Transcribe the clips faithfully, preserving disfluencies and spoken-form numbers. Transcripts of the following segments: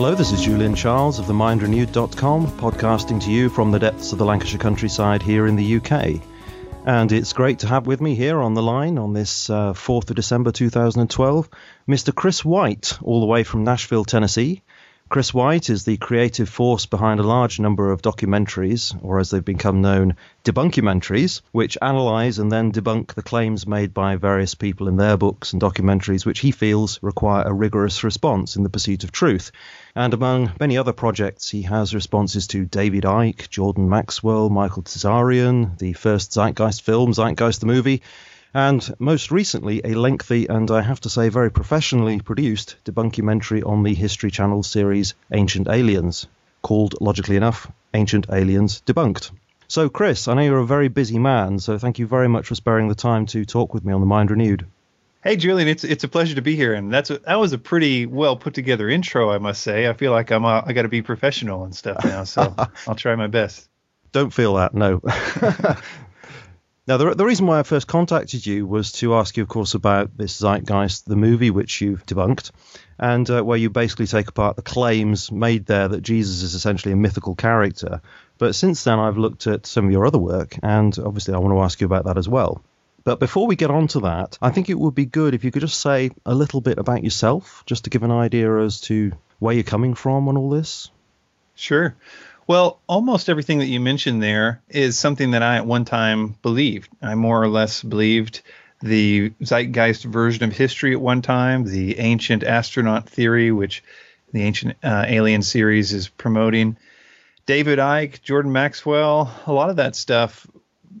Hello, this is Julian Charles of the mind renewed dot com, podcasting to you from the depths of the Lancashire countryside here in the U K. And it's great to have with me here on the line on this uh, fourth of December two thousand twelve, Mister Chris White, all the way from Nashville, Tennessee. Chris White is the creative force behind a large number of documentaries, or as they've become known, debunkumentaries, which analyse and then debunk the claims made by various people in their books and documentaries, which he feels require a rigorous response in the pursuit of truth. And among many other projects, he has responses to David Icke, Jordan Maxwell, Michael Tsarion, the first Zeitgeist film, Zeitgeist the Movie, and most recently a lengthy and, I have to say, very professionally produced debunkumentary on the History Channel series Ancient Aliens, called, logically enough, Ancient Aliens Debunked. So, Chris, I know you're a very busy man, so thank you very much for sparing the time to talk with me on The Mind Renewed. Hey, Julian, it's it's a pleasure to be here, and that's a, that was a pretty well put together intro, I must say. I feel like I'm a, I got to be professional and stuff now, so I'll try my best. Don't feel that, no. Now, the, the reason why I first contacted you was to ask you, of course, about this Zeitgeist, the movie, which you've debunked, and uh, where you basically take apart the claims made there that Jesus is essentially a mythical character. But since then, I've looked at some of your other work, and obviously I want to ask you about that as well. But before we get on to that, I think it would be good if you could just say a little bit about yourself, just to give an idea as to where you're coming from on all this. Sure. Well, almost everything that you mentioned there is something that I at one time believed. I more or less believed the Zeitgeist version of history at one time, the ancient astronaut theory, which the Ancient uh, Alien series is promoting. David Icke, Jordan Maxwell, a lot of that stuff,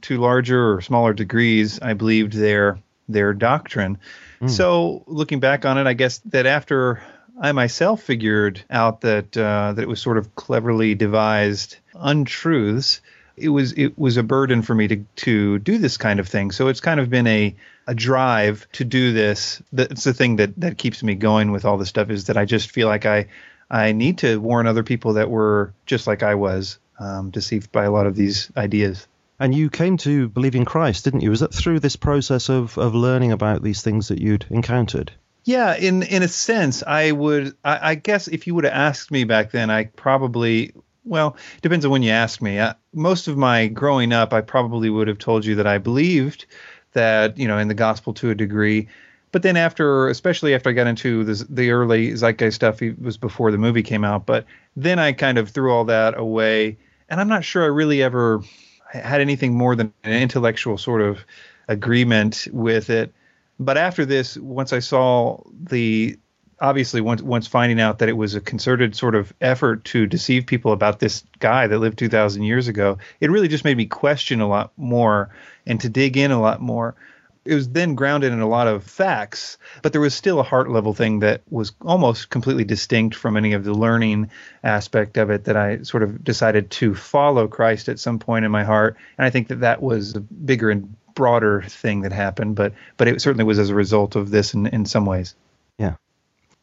to larger or smaller degrees, I believed their, their doctrine. Mm. So looking back on it, I guess that after I myself figured out that uh, that it was sort of cleverly devised untruths, It was it was a burden for me to to do this kind of thing. So it's kind of been a, a drive to do this. That's the thing that, that keeps me going with all this stuff, is that I just feel like I I need to warn other people that were just like I was, um, deceived by a lot of these ideas. And you came to believe in Christ, didn't you? Was that through this process of, of learning about these things that you'd encountered? Yeah, in, in a sense, I would, I, I guess if you would have asked me back then, I probably, well, depends on when you ask me. I, most of my growing up, I probably would have told you that I believed that, you know, in the gospel to a degree. But then after, especially after I got into this, the early Zeitgeist stuff, it was before the movie came out. But then I kind of threw all that away. And I'm not sure I really ever had anything more than an intellectual sort of agreement with it. But after this, once I saw the – obviously once once finding out that it was a concerted sort of effort to deceive people about this guy that lived two thousand years ago, it really just made me question a lot more and to dig in a lot more. It was then grounded in a lot of facts, but there was still a heart-level thing that was almost completely distinct from any of the learning aspect of it, that I sort of decided to follow Christ at some point in my heart. And I think that that was a bigger and broader thing that happened, but but it certainly was as a result of this in, in some ways. Yeah.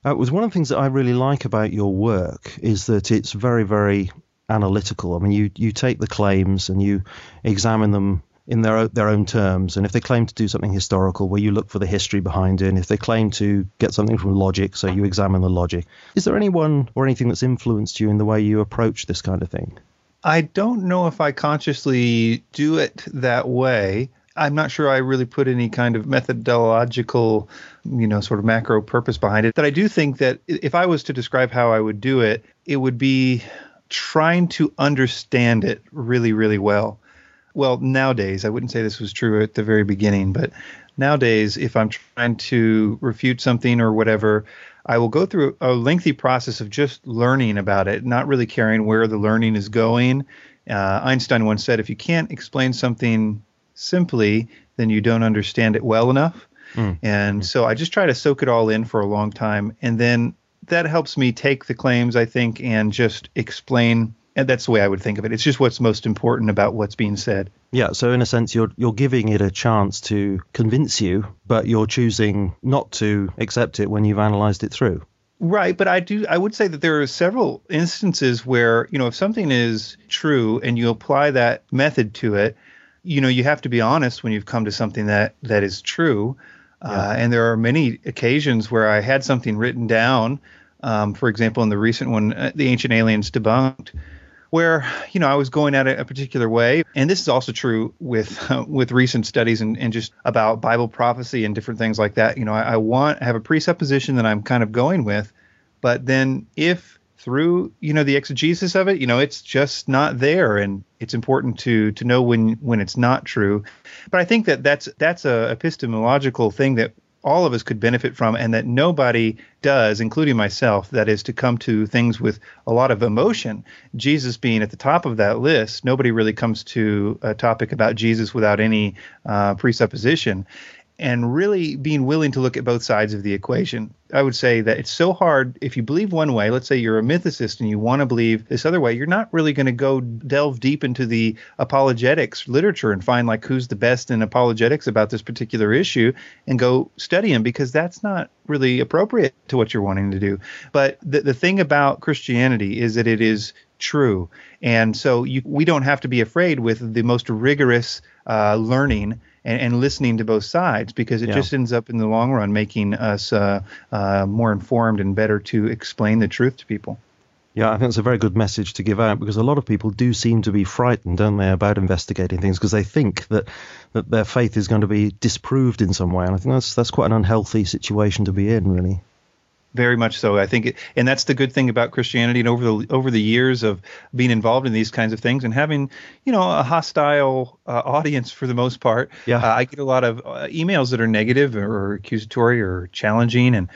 Uh, it was one of the things that I really like about your work is that it's very, very analytical. I mean, you you take the claims and you examine them in their own, their own terms. And if they claim to do something historical, where you look for the history behind it, and if they claim to get something from logic, so you examine the logic. Is there anyone or anything that's influenced you in the way you approach this kind of thing? I don't know if I consciously do it that way. I'm not sure I really put any kind of methodological, you know, sort of macro purpose behind it. But I do think that if I was to describe how I would do it, it would be trying to understand it really, really well. Well, nowadays, I wouldn't say this was true at the very beginning, but nowadays, if I'm trying to refute something or whatever, I will go through a lengthy process of just learning about it, not really caring where the learning is going. Uh, Einstein once said, if you can't explain something simply, then you don't understand it well enough. Mm. And mm. so I just try to soak it all in for a long time. And then that helps me take the claims, I think, and just explain. And that's the way I would think of it. It's just what's most important about what's being said. Yeah. So in a sense, you're you're giving it a chance to convince you, but you're choosing not to accept it when you've analyzed it through. Right. But I do. I would say that there are several instances where, you know, if something is true and you apply that method to it, you know, you have to be honest when you've come to something that, that is true. Yeah. Uh, and there are many occasions where I had something written down Um, for example, in the recent one, uh, The Ancient Aliens Debunked, where, you know, I was going at it a particular way. And this is also true with uh, with recent studies and, and just about Bible prophecy and different things like that. You know, I, I want I have a presupposition that I'm kind of going with. But then if through, you know, the exegesis of it, you know, it's just not there. And it's important to to know when when it's not true. But I think that that's that's a epistemological thing that all of us could benefit from, and that nobody does, including myself, that is to come to things with a lot of emotion. Jesus being at the top of that list, nobody really comes to a topic about Jesus without any uh, presupposition, and really being willing to look at both sides of the equation. I would say that it's so hard if you believe one way, let's say you're a mythicist and you want to believe this other way, you're not really going to go delve deep into the apologetics literature and find like who's the best in apologetics about this particular issue and go study them, because that's not really appropriate to what you're wanting to do. But the, the thing about Christianity is that it is true. And so you, we don't have to be afraid with the most rigorous uh, learning And, and listening to both sides, because it yeah. just ends up in the long run making us uh, uh, more informed and better to explain the truth to people. Yeah, I think that's a very good message to give out, because a lot of people do seem to be frightened, don't they, about investigating things, because they think that, that their faith is going to be disproved in some way. And I think that's that's quite an unhealthy situation to be in, really. Very much so. I think it, and that's the good thing about Christianity, and over the over the years of being involved in these kinds of things and having, you know, a hostile uh, audience for the most part. Yeah. Uh, I get a lot of uh, emails that are negative or accusatory or challenging. And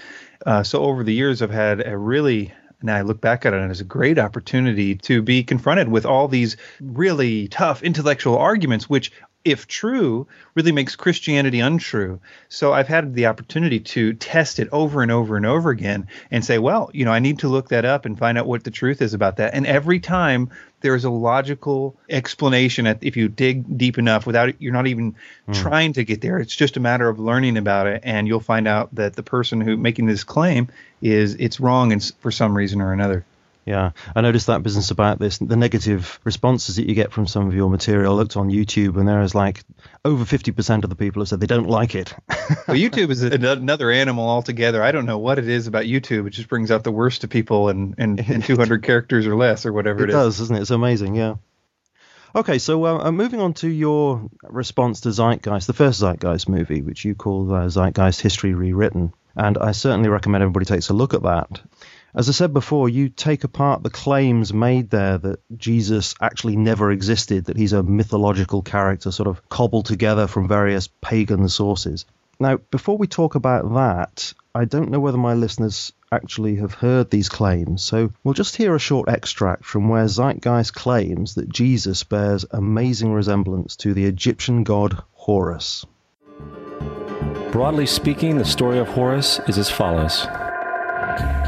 uh, so over the years, I've had a really, and I look back at it as a great opportunity to be confronted with all these really tough intellectual arguments, which if true, really makes Christianity untrue. So I've had the opportunity to test it over and over and over again and say, well, you know, I need to look that up and find out what the truth is about that. And every time there is a logical explanation at, if you dig deep enough without it, you're not even mm. trying to get there. It's just a matter of learning about it. And you'll find out that the person who making this claim is it's wrong and for some reason or another. Yeah, I noticed that business about this, the negative responses that you get from some of your material. I looked on YouTube and there was like over fifty percent of the people who said they don't like it. Well, YouTube is a, another animal altogether. I don't know what it is about YouTube. It just brings out the worst of people in, in, in two hundred characters or less or whatever it, it is. It does, doesn't it? It's amazing, yeah. Okay, so uh, moving on to your response to Zeitgeist, the first Zeitgeist movie, which you call uh, Zeitgeist History Rewritten. And I certainly recommend everybody takes a look at that. As I said before, you take apart the claims made there that Jesus actually never existed, that he's a mythological character sort of cobbled together from various pagan sources. Now, before we talk about that, I don't know whether my listeners actually have heard these claims, so we'll just hear a short extract from where Zeitgeist claims that Jesus bears amazing resemblance to the Egyptian god Horus. Broadly speaking, the story of Horus is as follows.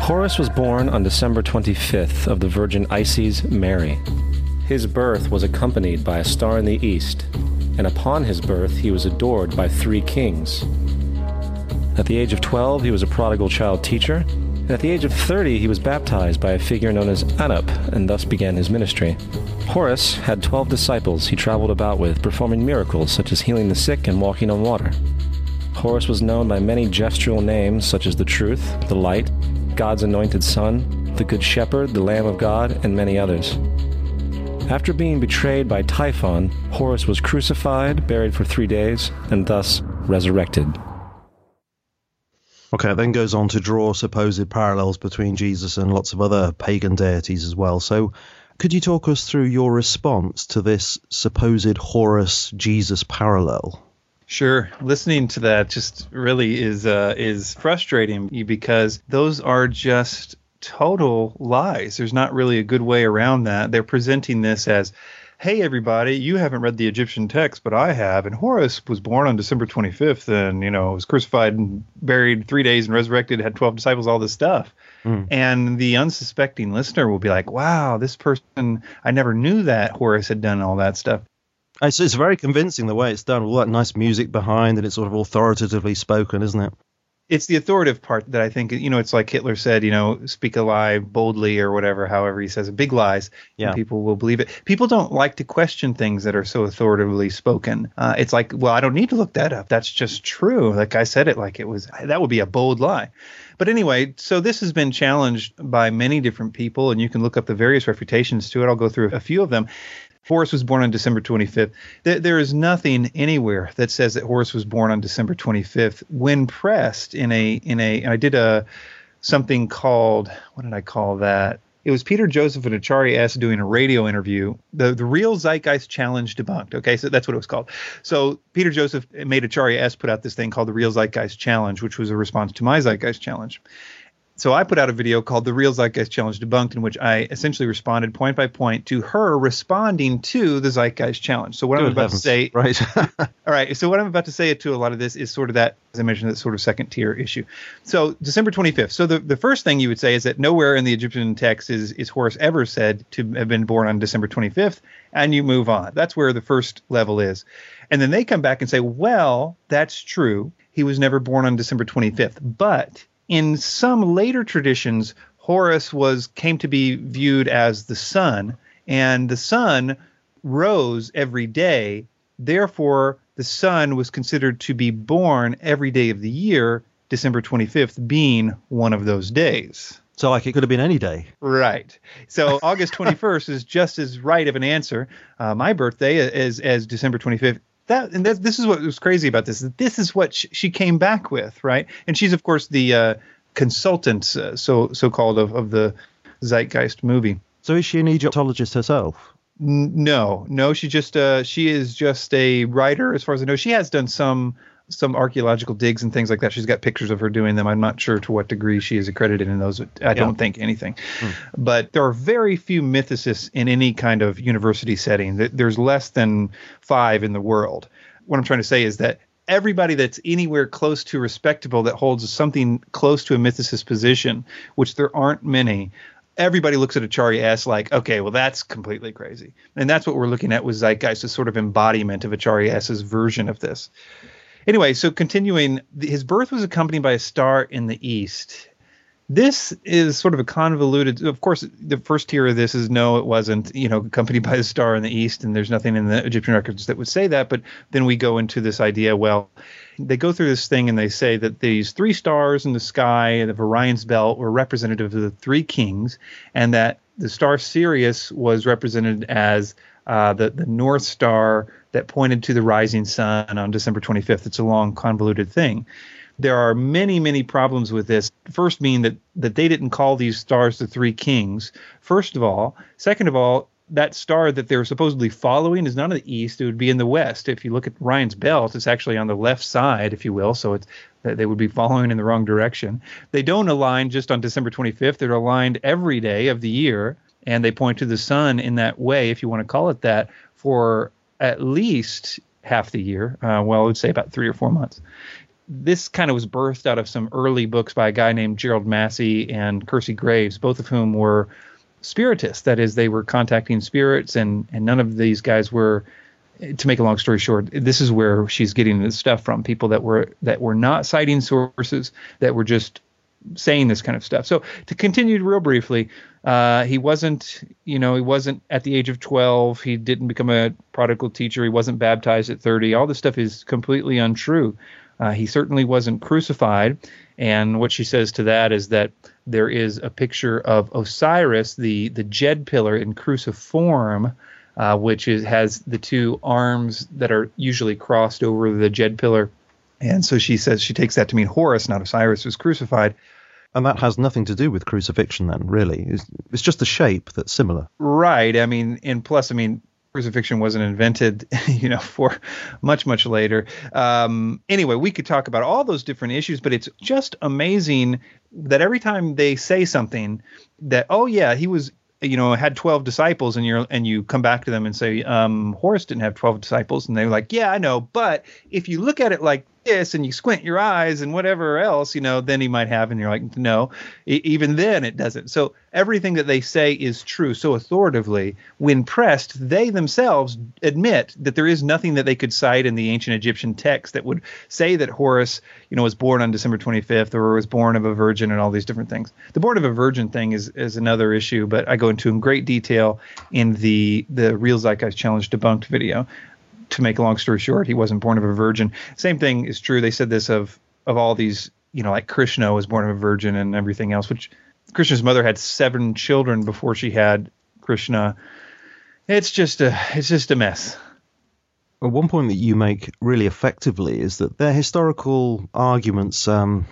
Horus was born on December twenty-fifth of the Virgin Isis Mary. His birth was accompanied by a star in the east, and upon his birth he was adored by three kings. At the age of twelve, he was a prodigal child teacher, and at the age of thirty, he was baptized by a figure known as Anup, and thus began his ministry. Horus had twelve disciples he traveled about with, performing miracles such as healing the sick and walking on water. Horus was known by many gestural names such as the Truth, the Light, God's Anointed Son, the Good Shepherd, the Lamb of God, and many others. After being betrayed by Typhon, Horus was crucified, buried for three days, and thus resurrected. Okay, it then goes on to draw supposed parallels between Jesus and lots of other pagan deities as well. So could you talk us through your response to this supposed Horus-Jesus parallel? Sure. Listening to that just really is uh, is frustrating because those are just total lies. There's not really a good way around that. They're presenting this as, hey, everybody, you haven't read the Egyptian text, but I have. And Horus was born on December twenty-fifth and, you know, was crucified and buried three days and resurrected, had twelve disciples, all this stuff. Mm. And the unsuspecting listener will be like, wow, this person, I never knew that Horus had done all that stuff. It's, it's very convincing the way it's done, all that nice music behind, and it's sort of authoritatively spoken, isn't it? it's the authoritative part that I think, you know, it's like Hitler said, you know, speak a lie boldly or whatever, however he says it, big lies, yeah. and people will believe it. People don't like to question things that are so authoritatively spoken. Uh, it's like, well, I don't need to look that up. That's just true. Like I said it like it was, that would be a bold lie. But anyway, so this has been challenged by many different people, and you can look up the various refutations to it. I'll go through a few of them. Horus was born on December twenty-fifth. There is nothing anywhere that says that Horus was born on December twenty-fifth. When pressed in a in a, and I did a something called, what did I call that? It was Peter Joseph and Acharya S doing a radio interview, the the real Zeitgeist Challenge debunked. Okay, so that's what it was called. So Peter Joseph made Acharya S put out this thing called the Real Zeitgeist Challenge, which was a response to my Zeitgeist Challenge. So I put out a video called The Real Zeitgeist Challenge Debunked, in which I essentially responded point by point to her responding to the Zeitgeist Challenge. So what Good I'm about heavens. To say, right? all right. So what I'm about to say to a lot of this is sort of that, as I mentioned, that sort of second tier issue. So December twenty-fifth. So the, the first thing you would say is that nowhere in the Egyptian text is, is Horus ever said to have been born on December twenty-fifth, and you move on. That's where the first level is. And then they come back and say, well, that's true. He was never born on December twenty-fifth, but in some later traditions, Horus was came to be viewed as the sun, and the sun rose every day. Therefore, the sun was considered to be born every day of the year, December twenty-fifth being one of those days. So like it could have been any day. Right. So August twenty-first is just as right of an answer. Uh, my birthday is as December twenty-fifth. That, and that, this is what was crazy about this. This is what sh- she came back with, right? And she's, of course, the uh, consultant, uh, so so called, of, of the Zeitgeist movie. So is she an Egyptologist herself? N- no, no. She just uh, she is just a writer, as far as I know. She has done some some archaeological digs and things like that. She's got pictures of her doing them. I'm not sure to what degree she is accredited in those. I yeah. don't think anything. Mm. But there are very few mythicists in any kind of university setting. There's less than five in the world. What I'm trying to say is that everybody that's anywhere close to respectable that holds something close to a mythicist position, which there aren't many, everybody looks at Acharya S like, okay, well, that's completely crazy. And that's what we're looking at with Zeitgeist, a sort of embodiment of Acharya S's version of this. Anyway, so continuing, his birth was accompanied by a star in the east. This is sort of a convoluted, of course, the first tier of this is no, it wasn't, you know, accompanied by a star in the east, and there's nothing in the Egyptian records that would say that. But then we go into this idea, well, they go through this thing and they say that these three stars in the sky of Orion's Belt were representative of the three kings, and that the star Sirius was represented as uh, the, the North Star that pointed to the rising sun on December twenty-fifth. It's a long, convoluted thing. There are many, many problems with this. First being that, that they didn't call these stars the three kings, first of all. Second of all, that star that they're supposedly following is not in the east. It would be in the west. If you look at Orion's Belt, it's actually on the left side, if you will. So it's they would be following in the wrong direction. They don't align just on December twenty-fifth. They're aligned every day of the year, and they point to the sun in that way, if you want to call it that, for at least half the year. Uh, well, I would say about three or four months. This kind of was birthed out of some early books by a guy named Gerald Massey and Percy Graves, both of whom were spiritists. That is, they were contacting spirits, and, and none of these guys were, to make a long story short, this is where she's getting this stuff from, people that were that were not citing sources, that were just saying this kind of stuff. So to continue real briefly, uh, he wasn't, you know, he wasn't at the age of twelve. He didn't become a prodigal teacher. He wasn't baptized at thirty. All this stuff is completely untrue. Uh, he certainly wasn't crucified. And what she says to that is that there is a picture of Osiris, the, the Jed pillar in cruciform, uh, which is, has the two arms that are usually crossed over the Jed pillar. And so she says she takes that to mean Horus, not Osiris, was crucified. And that has nothing to do with crucifixion then, really. It's, it's just the shape that's similar. Right. I mean, and plus, I mean, crucifixion wasn't invented, you know, for much, much later. Um, anyway, we could talk about all those different issues, but it's just amazing that every time they say something that, oh, yeah, he was, you know, had twelve disciples, and you're and you come back to them and say, um, Horus didn't have twelve disciples. And they're like, yeah, I know. But if you look at it like this and you squint your eyes and whatever else, you know, then he might have, and you're like, no, even then it doesn't. So everything that they say is true so authoritatively, when pressed, they themselves admit that there is nothing that they could cite in the ancient Egyptian text that would say that Horus, you know, was born on December twenty-fifth or was born of a virgin and all these different things. The born of a virgin thing is, is another issue, but I go into in great detail in the, the Real Zeitgeist Challenge debunked video. To make a long story short, he wasn't born of a virgin. Same thing is true. They said this of of all these, you know, like Krishna was born of a virgin and everything else, which Krishna's mother had seven children before she had Krishna. It's just a it's just a mess. Well, one point that you make really effectively is that their historical arguments, um,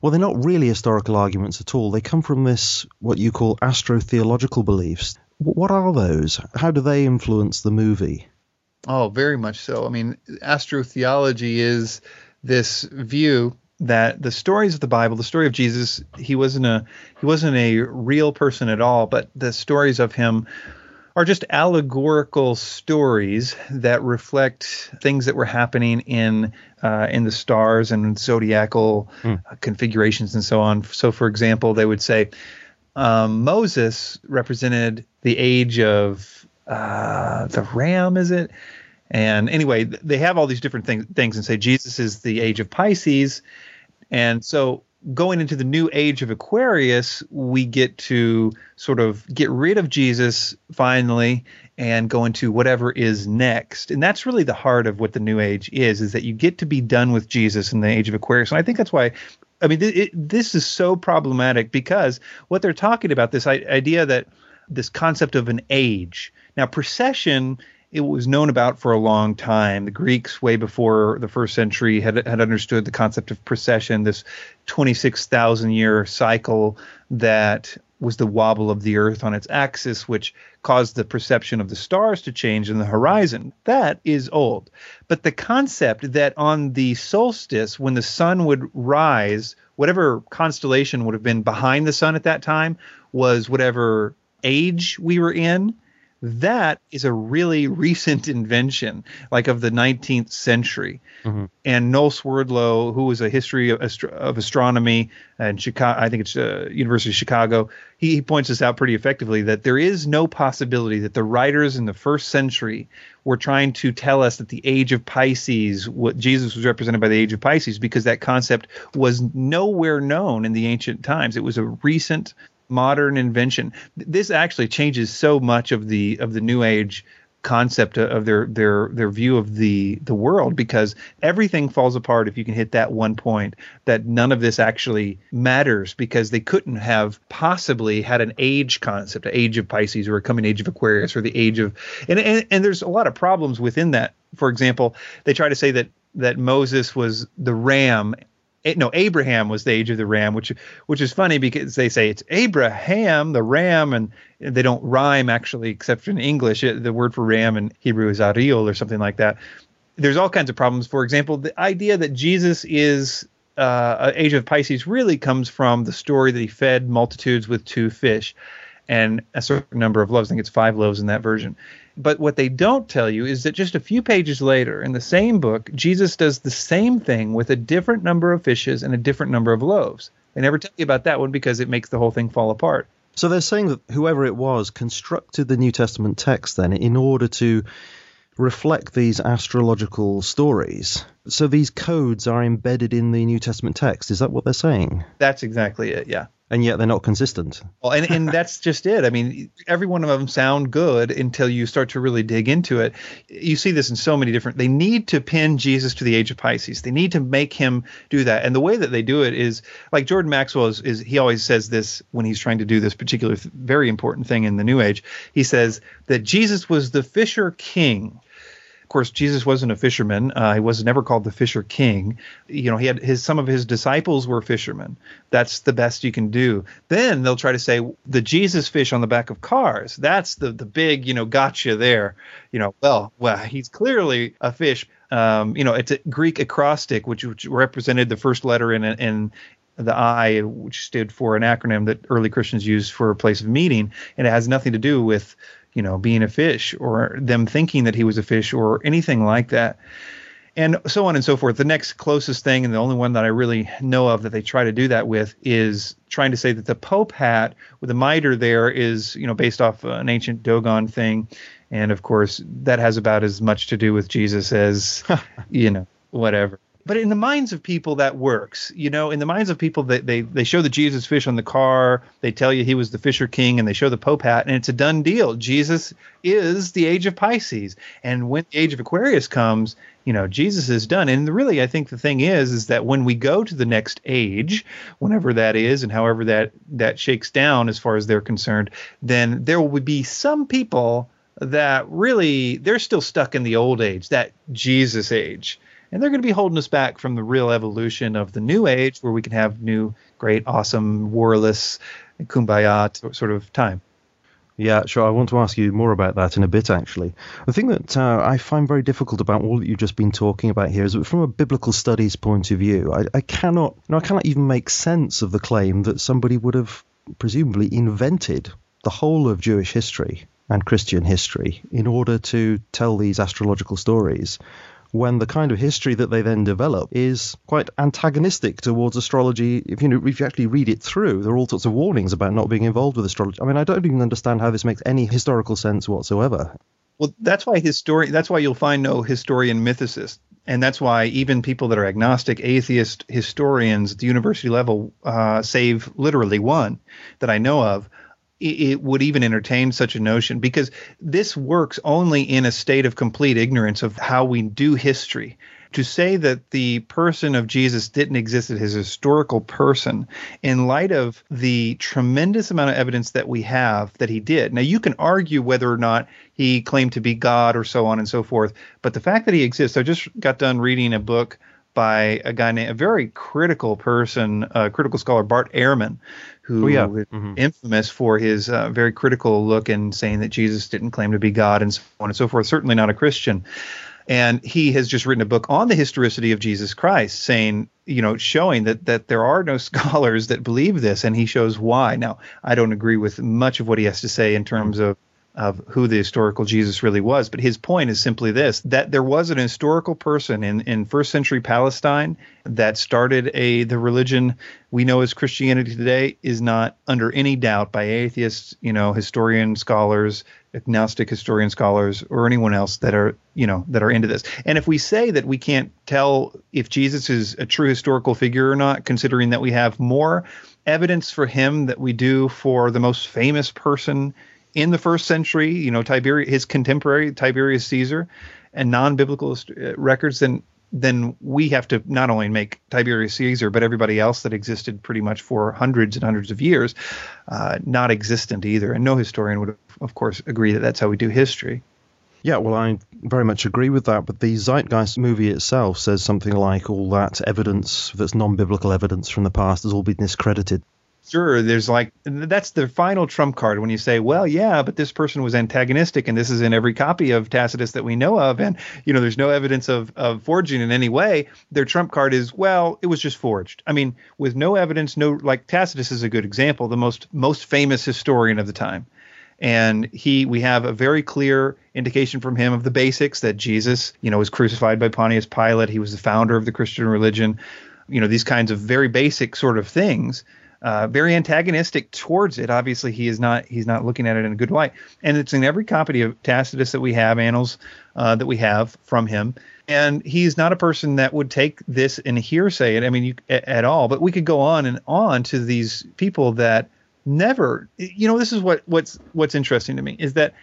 well, they're not really historical arguments at all. They come from this, what you call astrotheological beliefs. What are those? How do they influence the movie? Oh, very much so. I mean, astrotheology is this view that the stories of the Bible, the story of Jesus, he wasn't a he wasn't a real person at all, but the stories of him are just allegorical stories that reflect things that were happening in uh, in the stars and zodiacal mm. configurations and so on. So, for example, they would say um, Moses represented the age of Uh, the ram, is it? And anyway, they have all these different things, things and say Jesus is the age of Pisces. And so going into the new age of Aquarius, we get to sort of get rid of Jesus finally and go into whatever is next. And that's really the heart of what the new age is, is that you get to be done with Jesus in the age of Aquarius. And I think that's why, I mean, th- it, this is so problematic, because what they're talking about, this I- idea that this concept of an age. Now, precession, it was known about for a long time. The Greeks, way before the first century, had had understood the concept of precession, this twenty-six thousand year cycle that was the wobble of the Earth on its axis, which caused the perception of the stars to change in the horizon. That is old. But the concept that on the solstice, when the sun would rise, whatever constellation would have been behind the sun at that time was whatever age we were in, that is a really recent invention, like of the nineteenth century. Mm-hmm. And Noel Swerdlow, who was a history of, astro- of astronomy and Chicago, I think it's uh, University of Chicago, he, he points this out pretty effectively, that there is no possibility that the writers in the first century were trying to tell us that the age of Pisces, what Jesus was represented by the age of Pisces, because that concept was nowhere known in the ancient times. It was a recent modern invention. This actually changes so much of the of the New Age concept of their their their view of the the world, because everything falls apart if you can hit that one point that none of this actually matters, because they couldn't have possibly had an age concept, an age of Pisces or a coming age of Aquarius or the age of and and, and there's a lot of problems within that. For example, they try to say that that Moses was the ram. No, Abraham was the age of the ram, which which is funny because they say it's Abraham, the ram, and they don't rhyme actually, except in English. The word for ram in Hebrew is ariel or something like that. There's all kinds of problems. For example, the idea that Jesus is uh, age of Pisces really comes from the story that he fed multitudes with two fish and a certain number of loaves. I think it's five loaves in that version. But what they don't tell you is that just a few pages later in the same book, Jesus does the same thing with a different number of fishes and a different number of loaves. They never tell you about that one because it makes the whole thing fall apart. So they're saying that whoever it was constructed the New Testament text then in order to reflect these astrological stories. So these codes are embedded in the New Testament text. Is that what they're saying? That's exactly it, yeah. And yet they're not consistent. Well, and, and that's just it. I mean, every one of them sound good until you start to really dig into it. You see this in so many different – they need to pin Jesus to the age of Pisces. They need to make him do that. And the way that they do it is – like Jordan Maxwell is, is – he always says this when he's trying to do this particular very important thing in the New Age. He says that Jesus was the fisher king. Of course, Jesus wasn't a fisherman. Uh, he was never called the Fisher King. You know, he had his some of his disciples were fishermen. That's the best you can do. Then they'll try to say the Jesus fish on the back of cars. That's the the big, you know, gotcha there. You know, well, well, he's clearly a fish. Um, you know, it's a Greek acrostic, which, which represented the first letter in in. The I, which stood for an acronym that early Christians used for a place of meeting, and it has nothing to do with, you know, being a fish or them thinking that he was a fish or anything like that. and so on and so forth. The next closest thing, and the only one that I really know of that they try to do that with, is trying to say that the Pope hat with the mitre there is, you know, based off an ancient Dogon thing. And, of course, that has about as much to do with Jesus as, you know, whatever. But in the minds of people, that works. You know, in the minds of people, they, they they show the Jesus fish on the car. They tell you he was the Fisher King, and they show the Pope hat, and it's a done deal. Jesus is the age of Pisces. And when the age of Aquarius comes, you know, Jesus is done. And really, I think the thing is, is that when we go to the next age, whenever that is, and however that, that shakes down as far as they're concerned, then there will be some people that really, they're still stuck in the old age, that Jesus age. And they're going to be holding us back from the real evolution of the new age, where we can have new, great, awesome, warless, kumbaya sort of time. Yeah, sure. I want to ask you more about that in a bit, actually. The thing that uh, I find very difficult about all that you've just been talking about here is that from a biblical studies point of view, I, I cannot, you know, I cannot even make sense of the claim that somebody would have presumably invented the whole of Jewish history and Christian history in order to tell these astrological stories, when the kind of history that they then develop is quite antagonistic towards astrology. If you know, if you actually read it through, there are all sorts of warnings about not being involved with astrology. I mean, I don't even understand how this makes any historical sense whatsoever. Well, that's why histori- That's why you'll find no historian mythicist. And that's why even people that are agnostic, atheist historians at the university level, uh, save literally one that I know of, it would even entertain such a notion, because this works only in a state of complete ignorance of how we do history. To say that the person of Jesus didn't exist as a historical person in light of the tremendous amount of evidence that we have that he did. Now, you can argue whether or not he claimed to be God or so on and so forth, but the fact that he exists, I just got done reading a book by a guy named, a very critical person, uh, critical scholar, Bart Ehrman, who oh, yeah. is mm-hmm. infamous for his uh, very critical look and saying that Jesus didn't claim to be God and so on and so forth, certainly not a Christian. And he has just written a book on the historicity of Jesus Christ, saying, you know, showing that that there are no scholars that believe this, and he shows why. Now, I don't agree with much of what he has to say in terms of of who the historical Jesus really was. But his point is simply this, that there was an historical person in, in first century Palestine that started a the religion we know as Christianity today is not under any doubt by atheists, you know, historian scholars, agnostic historian scholars, or anyone else that are, you know, that are into this. And if we say that we can't tell if Jesus is a true historical figure or not, considering that we have more evidence for him than we do for the most famous person in the first century, you know, Tiberius, his contemporary Tiberius Caesar, and non-biblical records, then then we have to not only make Tiberius Caesar, but everybody else that existed pretty much for hundreds and hundreds of years, uh, not existent either. And no historian would, of course, agree that that's how we do history. Yeah, well, I very much agree with that. But the Zeitgeist movie itself says something like all that evidence that's non-biblical evidence from the past has all been discredited. Sure, there's like, that's the final trump card when you say, well, yeah, but this person was antagonistic, and this is in every copy of Tacitus that we know of, and, you know, there's no evidence of, of forging in any way. Their trump card is, well, it was just forged. I mean, with no evidence, no, like Tacitus is a good example, the most most famous historian of the time. And he, we have a very clear indication from him of the basics that Jesus, you know, was crucified by Pontius Pilate. He was the founder of the Christian religion. You know, these kinds of very basic sort of things. Uh, very antagonistic towards it. Obviously, he is not he's not looking at it in a good light. And it's in every copy of Tacitus that we have, annals uh, that we have from him. And he's not a person that would take this and hearsay it, I mean, you, at, at all. But we could go on and on to these people that never, you know, this is what what's what's interesting to me, is that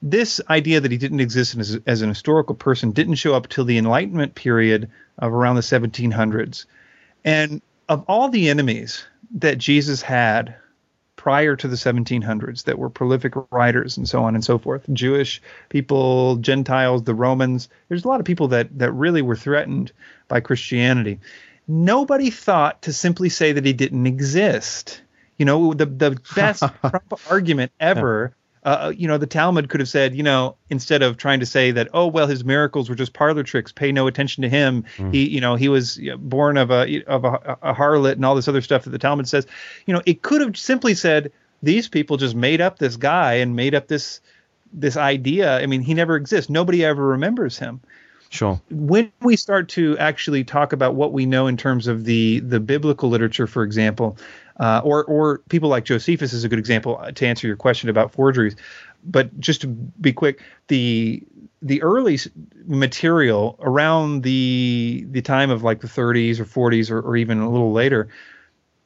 this idea that he didn't exist as, as an historical person didn't show up till the Enlightenment period of around the seventeen hundreds. And of all the enemies that Jesus had prior to the seventeen hundreds that were prolific writers and so on and so forth, Jewish people, Gentiles, the Romans, there's a lot of people that that really were threatened by Christianity. Nobody thought to simply say that he didn't exist. You know, the, the best argument ever, uh, you know, the Talmud could have said, you know, instead of trying to say that, oh, well, his miracles were just parlor tricks, pay no attention to him. Mm. He, you know, he was born of a of a, a harlot and all this other stuff that the Talmud says. You know, it could have simply said these people just made up this guy and made up this this idea. I mean, he never exists. Nobody ever remembers him. Sure. When we start to actually talk about what we know in terms of the the biblical literature, for example, uh, or or people like Josephus is a good example to answer your question about forgeries. But just to be quick, the the early material around the the time of like the thirties or forties or, or even a little later,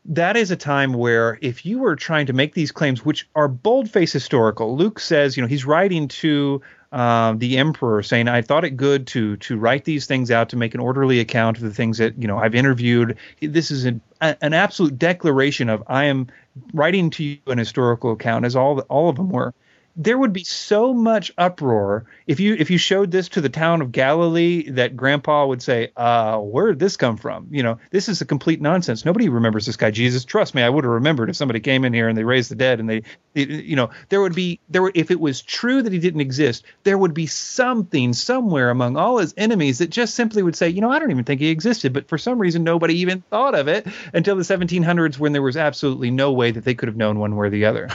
that is a time where if you were trying to make these claims, which are boldface historical, Luke says, you know, he's writing to uh, the emperor saying, I thought it good to to write these things out, to make an orderly account of the things that, you know, I've interviewed. This is an, an absolute declaration of I am writing to you an historical account, as all all of them were. There would be so much uproar if you if you showed this to the town of Galilee that Grandpa would say, uh, where did this come from? You know, this is a complete nonsense. Nobody remembers this guy Jesus. Trust me, I would have remembered if somebody came in here and they raised the dead and they, it, you know, there would be there were, if it was true that he didn't exist, there would be something somewhere among all his enemies that just simply would say, you know, I don't even think he existed. But for some reason, nobody even thought of it until the seventeen hundreds, when there was absolutely no way that they could have known one way or the other.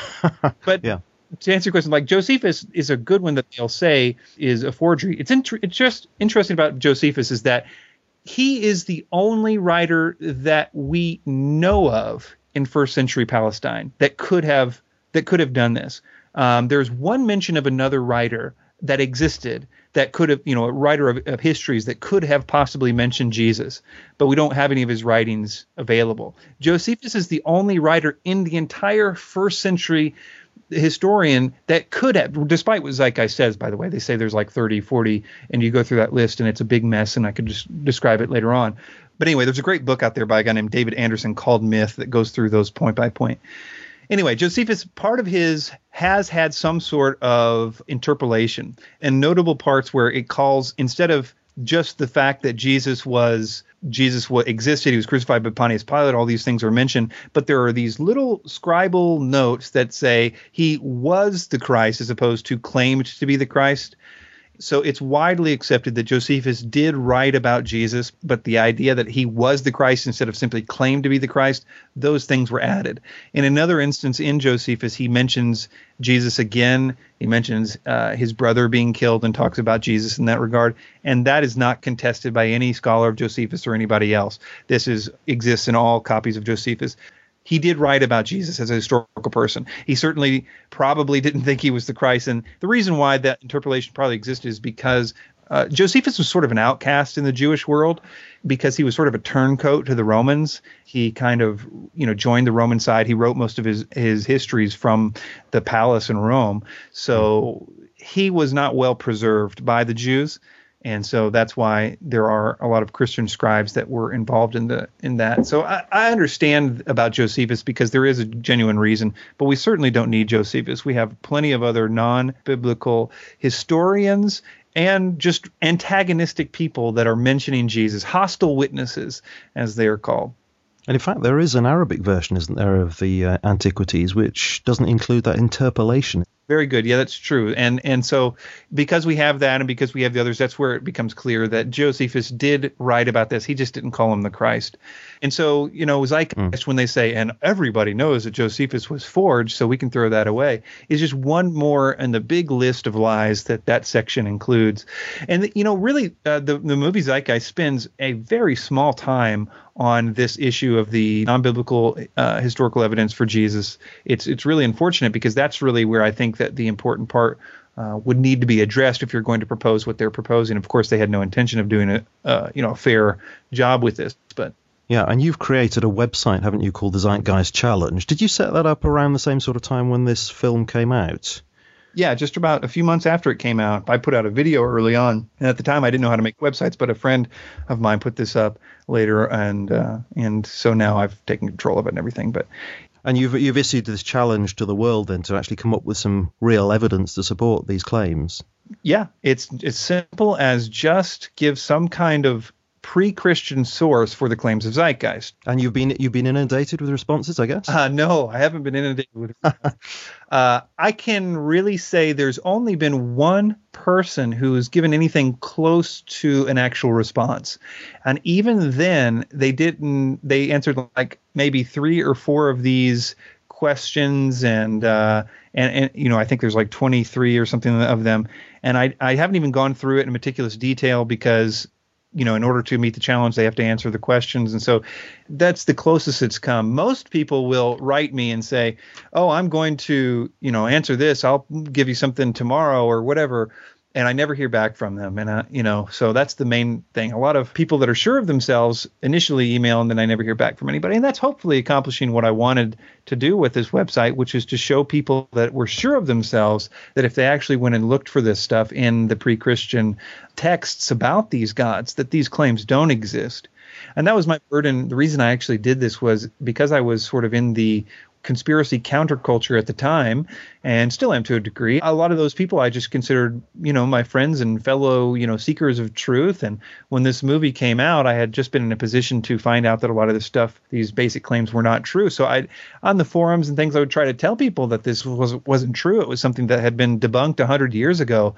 But yeah. To answer your question, like Josephus is a good one that they'll say is a forgery. It's, inter- it's just interesting about Josephus is that he is the only writer that we know of in first century Palestine that could have that could have done this. Um, there's one mention of another writer that existed that could have, you know, a writer of, of histories that could have possibly mentioned Jesus, but we don't have any of his writings available. Josephus is the only writer in the entire first century historian that could have, despite what Zeitgeist says, by the way, they say there's like thirty, forty, and you go through that list and it's a big mess, and I could just describe it later on. But anyway, there's a great book out there by a guy named David Anderson called Myth that goes through those point by point. Anyway, Josephus, part of his has had some sort of interpolation, and notable parts where it calls, instead of just the fact that Jesus was Jesus existed, he was crucified by Pontius Pilate, all these things are mentioned, but there are these little scribal notes that say he was the Christ as opposed to claimed to be the Christ. So it's widely accepted that Josephus did write about Jesus, but the idea that he was the Christ instead of simply claimed to be the Christ, those things were added. In another instance in Josephus, he mentions Jesus again. He mentions uh, his brother being killed and talks about Jesus in that regard. And that is not contested by any scholar of Josephus or anybody else. This is exists in all copies of Josephus. He did write about Jesus as a historical person. He certainly probably didn't think he was the Christ. And the reason why that interpolation probably existed is because uh, Josephus was sort of an outcast in the Jewish world because he was sort of a turncoat to the Romans. He kind of, you know, joined the Roman side. He wrote most of his, his histories from the palace in Rome. So he was not well preserved by the Jews. And so that's why there are a lot of Christian scribes that were involved in the in that. So I, I understand about Josephus because there is a genuine reason, but we certainly don't need Josephus. We have plenty of other non-biblical historians and just antagonistic people that are mentioning Jesus, hostile witnesses, as they are called. And in fact, there is an Arabic version, isn't there, of the uh, Antiquities, which doesn't include that interpolation. Very good. Yeah, that's true. And and so because we have that and because we have the others, that's where it becomes clear that Josephus did write about this. He just didn't call him the Christ. And so, you know, Zeitgeist, mm. when they say, and everybody knows that Josephus was forged, so we can throw that away, is just one more in the big list of lies that that section includes. And, you know, really, uh, the, the movie Zeitgeist spends a very small time on this issue of the non-biblical uh, historical evidence for Jesus. It's it's really unfortunate because that's really where I think that the important part uh, would need to be addressed if you're going to propose what they're proposing. Of course, they had no intention of doing a uh, you know a fair job with this. But yeah, and you've created a website, haven't you, called the Zeitgeist Challenge? Did you set that up around the same sort of time when this film came out? Yeah, just about a few months after it came out. I put out a video early on, and at the time I didn't know how to make websites, but a friend of mine put this up later, and uh, and so now I've taken control of it and everything. But and you've you've issued this challenge to the world then to actually come up with some real evidence to support these claims. Yeah, it's it's simple as just give some kind of pre-Christian source for the claims of Zeitgeist. And you've been you've been inundated with responses, I guess? Uh, no, I haven't been inundated with responses. uh, I can really say there's only been one person who has given anything close to an actual response. And even then, they didn't. They answered like maybe three or four of these questions, and uh, and and you know, I think there's like twenty-three or something of them, and I I haven't even gone through it in meticulous detail because, you know, in order to meet the challenge, they have to answer the questions, and so that's the closest it's come. Most people will write me and say, "Oh, I'm going to, you know, answer this. I'll give you something tomorrow or whatever." And I never hear back from them. And, I, you know, so that's the main thing. A lot of people that are sure of themselves initially email, and then I never hear back from anybody. And that's hopefully accomplishing what I wanted to do with this website, which is to show people that were sure of themselves that if they actually went and looked for this stuff in the pre-Christian texts about these gods, that these claims don't exist. And that was my burden. The reason I actually did this was because I was sort of in the conspiracy counterculture at the time, and still am to a degree. A lot of those people I just considered, you know, my friends and fellow, you know, seekers of truth. And when this movie came out, I had just been in a position to find out that a lot of this stuff, these basic claims, were not true. So I, on the forums and things, I would try to tell people that this was, wasn't true. It was something that had been debunked one hundred years ago,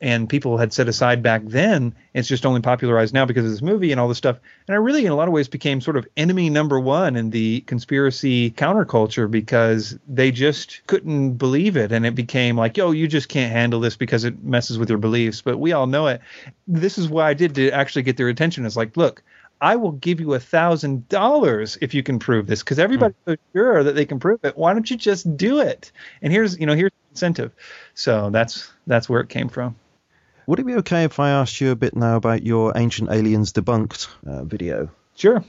and people had set aside back then. It's just only popularized now because of this movie and all this stuff. And I really, in a lot of ways, became sort of enemy number one in the conspiracy counterculture because they just couldn't believe it. And it became like, yo, you just can't handle this because it messes with your beliefs. But we all know it. This is what I did to actually get their attention. It's like, look, I will give you a thousand dollars if you can prove this, because everybody's so sure that they can prove it. Why don't you just do it? And here's, you know, here's the incentive. So that's that's where it came from. Would it be okay if I asked you a bit now about your Ancient Aliens Debunked uh, video? Sure.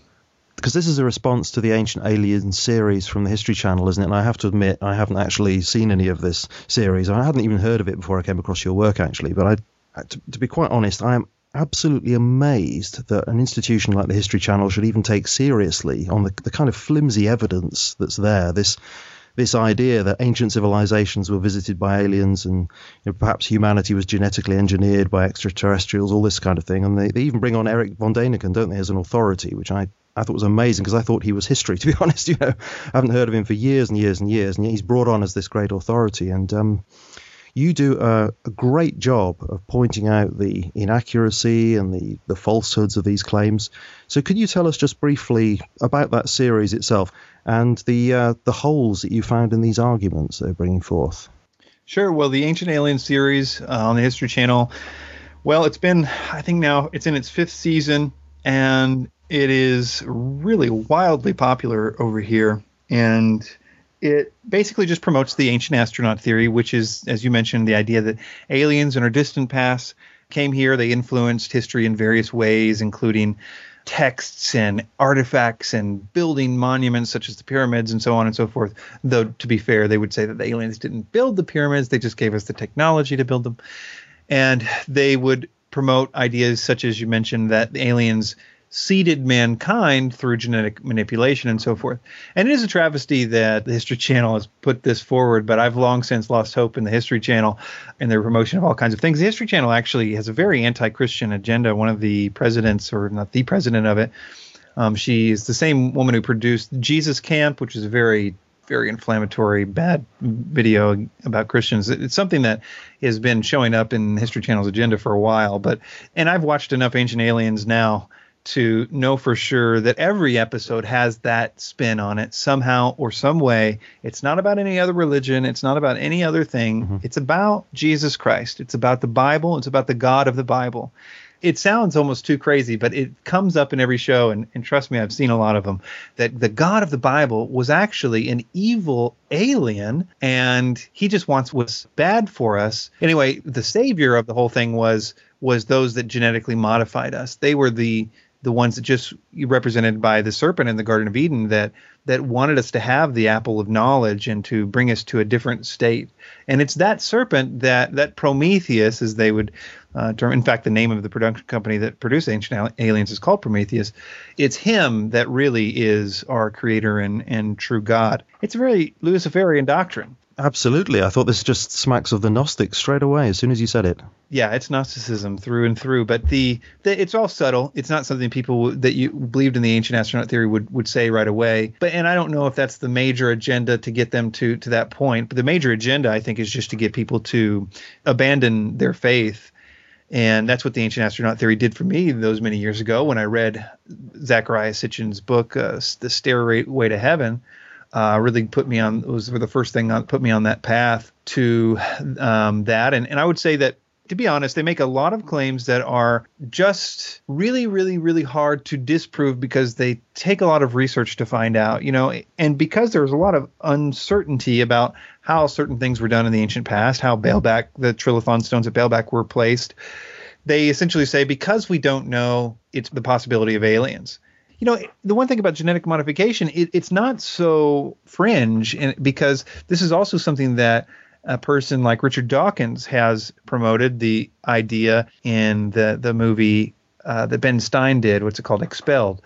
Because this is a response to the Ancient Aliens series from the History Channel, isn't it? And I have to admit, I haven't actually seen any of this series. I hadn't even heard of it before I came across your work, actually. But I, to, to be quite honest, I am absolutely amazed that an institution like the History Channel should even take seriously on the, the kind of flimsy evidence that's there, this This idea that ancient civilizations were visited by aliens, and you know, perhaps humanity was genetically engineered by extraterrestrials, all this kind of thing. And they, they even bring on Eric von Däniken, don't they, as an authority, which I, I thought was amazing, because I thought he was history, to be honest. You know, I haven't heard of him for years and years and years, and yet he's brought on as this great authority. And um, you do a, a great job of pointing out the inaccuracy and the, the falsehoods of these claims. So could you tell us just briefly about that series itself, and the uh, the holes that you found in these arguments they're bringing forth? Sure. Well, the Ancient Aliens series uh, on the History Channel, well, it's been, I think now it's in its fifth season, and it is really wildly popular over here. And it basically just promotes the ancient astronaut theory, which is, as you mentioned, the idea that aliens in our distant past came here. They influenced history in various ways, including texts and artifacts and building monuments such as the pyramids and so on and so forth. Though, to be fair, they would say that the aliens didn't build the pyramids. They just gave us the technology to build them. And they would promote ideas such as you mentioned, that the aliens seeded mankind through genetic manipulation and so forth. And it is a travesty that the History Channel has put this forward, but I've long since lost hope in the History Channel and their promotion of all kinds of things. The History Channel actually has a very anti-Christian agenda. One of the presidents, or not the president of it, um, she is the same woman who produced Jesus Camp, which is a very, very inflammatory, bad video about Christians. It's something that has been showing up in History Channel's agenda for a while. But and I've watched enough Ancient Aliens now to know for sure that every episode has that spin on it somehow or some way. It's not about any other religion. It's not about any other thing. Mm-hmm. It's about Jesus Christ. It's about the Bible. It's about the God of the Bible. It sounds almost too crazy, but it comes up in every show, and, and trust me, I've seen a lot of them, that the God of the Bible was actually an evil alien, and he just wants what's bad for us. Anyway, the savior of the whole thing was was those that genetically modified us. They were the the ones that just represented by the serpent in the Garden of Eden that that wanted us to have the apple of knowledge and to bring us to a different state. And it's that serpent that that Prometheus, as they would uh, term, in fact, the name of the production company that produced Ancient Aliens is called Prometheus. It's him that really is our creator and, and true God. It's a very Luciferian doctrine. Absolutely. I thought this just smacks of the Gnostics straight away as soon as you said it. Yeah, it's Gnosticism through and through, but the, the it's all subtle. It's not something people that you believed in the ancient astronaut theory would, would say right away. But and I don't know if that's the major agenda to get them to, to that point. But the major agenda, I think, is just to get people to abandon their faith. And that's what the ancient astronaut theory did for me those many years ago when I read Zachariah Sitchin's book, uh, The Stairway to Heaven. uh, really put me on, was the first thing that put me on that path to um, that. And, and I would say that, to be honest, they make a lot of claims that are just really, really, really hard to disprove because they take a lot of research to find out, you know, and because there's a lot of uncertainty about how certain things were done in the ancient past, how Baalbek, the trilithon stones at Baalbek were placed. They essentially say, because we don't know, it's the possibility of aliens. You know, the one thing about genetic modification, it, it's not so fringe in, because this is also something that a person like Richard Dawkins has promoted, the idea in the, the movie uh, that Ben Stein did, what's it called, Expelled.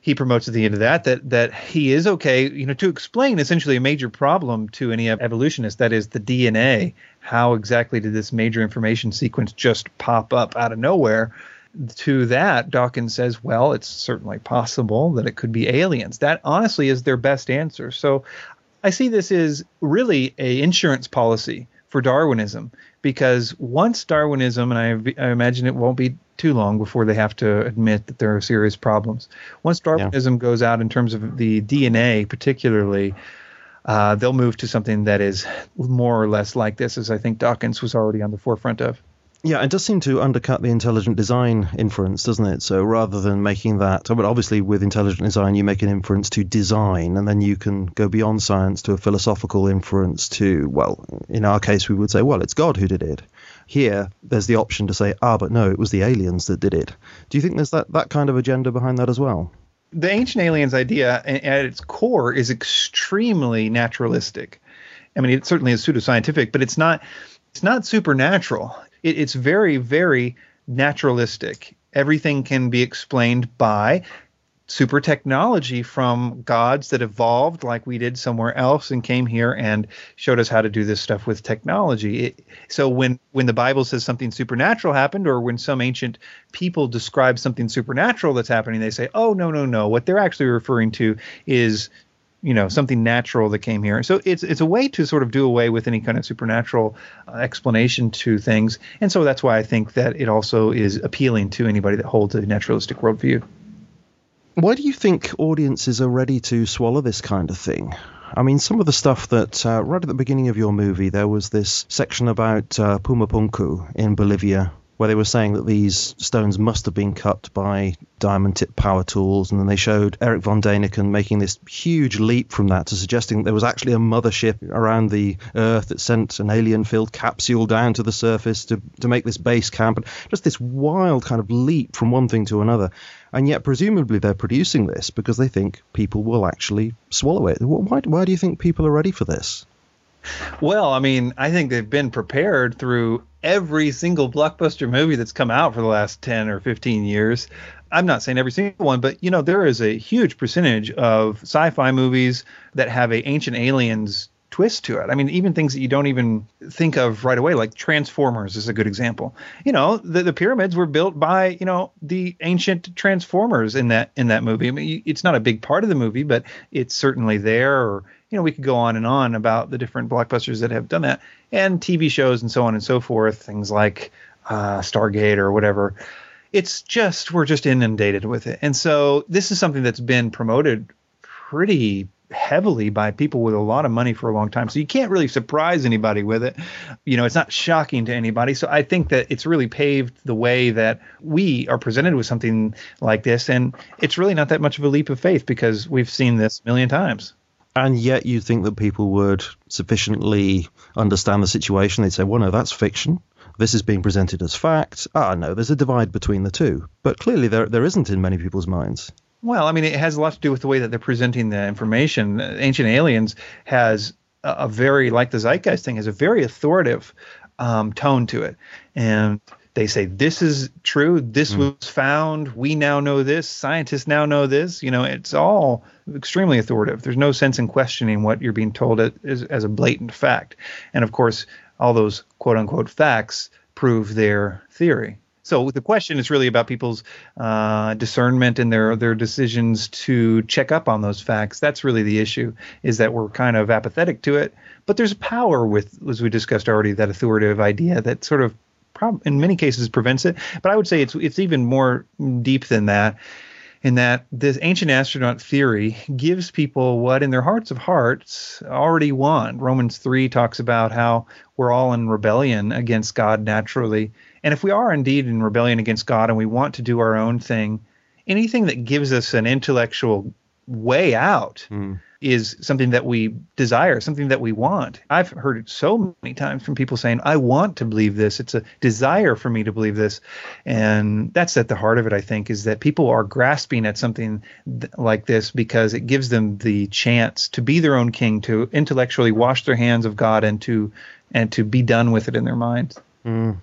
He promotes at the end of that, that that he is okay, you know, to explain essentially a major problem to any evolutionist, that is the D N A. How exactly did this major information sequence just pop up out of nowhere? To that, Dawkins says, well, it's certainly possible that it could be aliens. That honestly is their best answer. So I see this as really an insurance policy for Darwinism, because once Darwinism, and I, I imagine it won't be too long before they have to admit that there are serious problems. Once Darwinism yeah. goes out in terms of the D N A particularly, uh, they'll move to something that is more or less like this, as I think Dawkins was already on the forefront of. Yeah, it does seem to undercut the intelligent design inference, doesn't it? So rather than making that, but obviously with intelligent design, you make an inference to design, and then you can go beyond science to a philosophical inference to, well, in our case, we would say, well, it's God who did it. Here, there's the option to say, ah, but no, it was the aliens that did it. Do you think there's that, that kind of agenda behind that as well? The ancient aliens idea at its core is extremely naturalistic. I mean, it certainly is pseudoscientific, but it's not, it's not supernatural. It's very, very naturalistic. Everything can be explained by super technology from gods that evolved like we did somewhere else and came here and showed us how to do this stuff with technology. It, so when, when the Bible says something supernatural happened, or when some ancient people describe something supernatural that's happening, they say, oh, no, no, no. What they're actually referring to is, you know, something natural that came here. So it's it's a way to sort of do away with any kind of supernatural uh, explanation to things. And so that's why I think that it also is appealing to anybody that holds a naturalistic worldview. Why do you think audiences are ready to swallow this kind of thing? I mean, some of the stuff that uh, right at the beginning of your movie, there was this section about uh, Pumapunku in Bolivia, where they were saying that these stones must have been cut by diamond-tipped power tools, and then they showed Eric von Däniken making this huge leap from that to suggesting that there was actually a mothership around the Earth that sent an alien-filled capsule down to the surface to, to make this base camp, and just this wild kind of leap from one thing to another. And yet, presumably, they're producing this because they think people will actually swallow it. Why, why do you think people are ready for this? Well, I mean, I think they've been prepared through every single blockbuster movie that's come out for the last ten or fifteen years. I'm not saying every single one, but, you know, there is a huge percentage of sci-fi movies that have an ancient aliens twist to it. I mean, even things that you don't even think of right away, like Transformers is a good example. You know, the, the pyramids were built by, you know, the ancient Transformers in that in that movie. I mean, it's not a big part of the movie, but it's certainly there. Or, you know, we could go on and on about the different blockbusters that have done that, and T V shows and so on and so forth, things like uh, Stargate or whatever. It's just, we're just inundated with it. And so this is something that's been promoted pretty heavily by people with a lot of money for a long time. So you can't really surprise anybody with it. You know, it's not shocking to anybody. So I think that it's really paved the way that we are presented with something like this. And it's really not that much of a leap of faith because we've seen this a million times. And yet you think that people would sufficiently understand the situation. They'd say, well, no, that's fiction. This is being presented as fact. Ah, no, there's a divide between the two. But clearly there there isn't in many people's minds. Well, I mean, it has a lot to do with the way that they're presenting the information. Ancient Aliens has a very, like the Zeitgeist thing, has a very authoritative um, tone to it. And they say, this is true. This mm. was found. We now know this. Scientists now know this. You know, it's all extremely authoritative. There's no sense in questioning what you're being told as, as a blatant fact. And, of course, all those quote-unquote facts prove their theory. So the question is really about people's uh, discernment and their their decisions to check up on those facts. That's really the issue, is that we're kind of apathetic to it. But there's power with, as we discussed already, that authoritative idea that sort of, prob- in many cases, prevents it. But I would say it's it's even more deep than that. in that this ancient astronaut theory gives people what in their hearts of hearts already want. Romans three talks about how we're all in rebellion against God naturally. And if we are indeed in rebellion against God and we want to do our own thing, anything that gives us an intellectual way out mm. is something that we desire, something that we want. I've heard it so many times from people saying, I want to believe this. It's a desire for me to believe this. And that's at the heart of it, I think, is that people are grasping at something th- like this because it gives them the chance to be their own king, to intellectually wash their hands of God and to and to be done with it in their minds. Mm.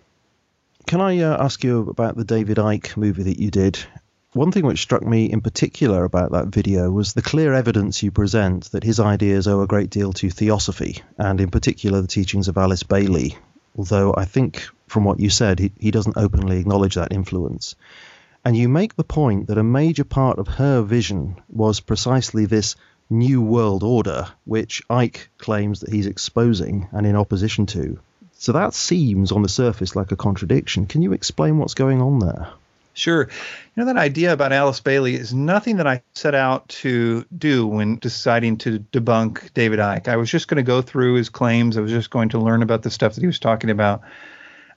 Can I uh, ask you about the David Icke movie that you did? One thing which struck me in particular about that video was the clear evidence you present that his ideas owe a great deal to theosophy, and in particular the teachings of Alice Bailey, although I think from what you said, he, he doesn't openly acknowledge that influence. And you make the point that a major part of her vision was precisely this new world order, which Icke claims that he's exposing and in opposition to. So that seems on the surface like a contradiction. Can you explain what's going on there? Sure. You know, that idea about Alice Bailey is nothing that I set out to do when deciding to debunk David Icke. I was just going to go through his claims. I was just going to learn about the stuff that he was talking about.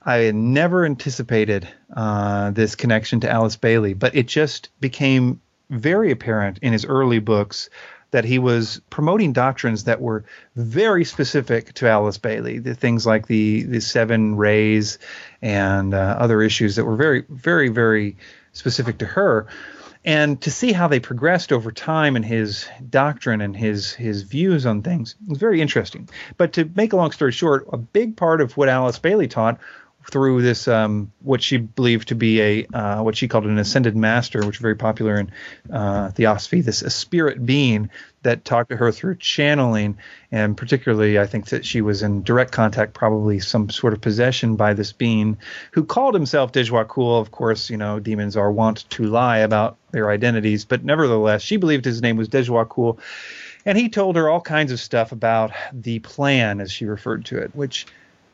I had never anticipated uh, this connection to Alice Bailey, but it just became very apparent in his early books that he was promoting doctrines that were very specific to Alice Bailey, the things like the, the seven rays and uh, other issues that were very, very, very specific to her. And to see how they progressed over time in his doctrine and his his views on things was very interesting. But to make a long story short, a big part of what Alice Bailey taught through this, um, what she believed to be a, uh, what she called an ascended master, which is very popular in uh, theosophy, this a spirit being that talked to her through channeling. And particularly, I think that she was in direct contact, probably some sort of possession by this being who called himself Djwhal Khul. Of course, you know, demons are wont to lie about their identities, but nevertheless, she believed his name was Djwhal Khul. And he told her all kinds of stuff about the plan, as she referred to it, which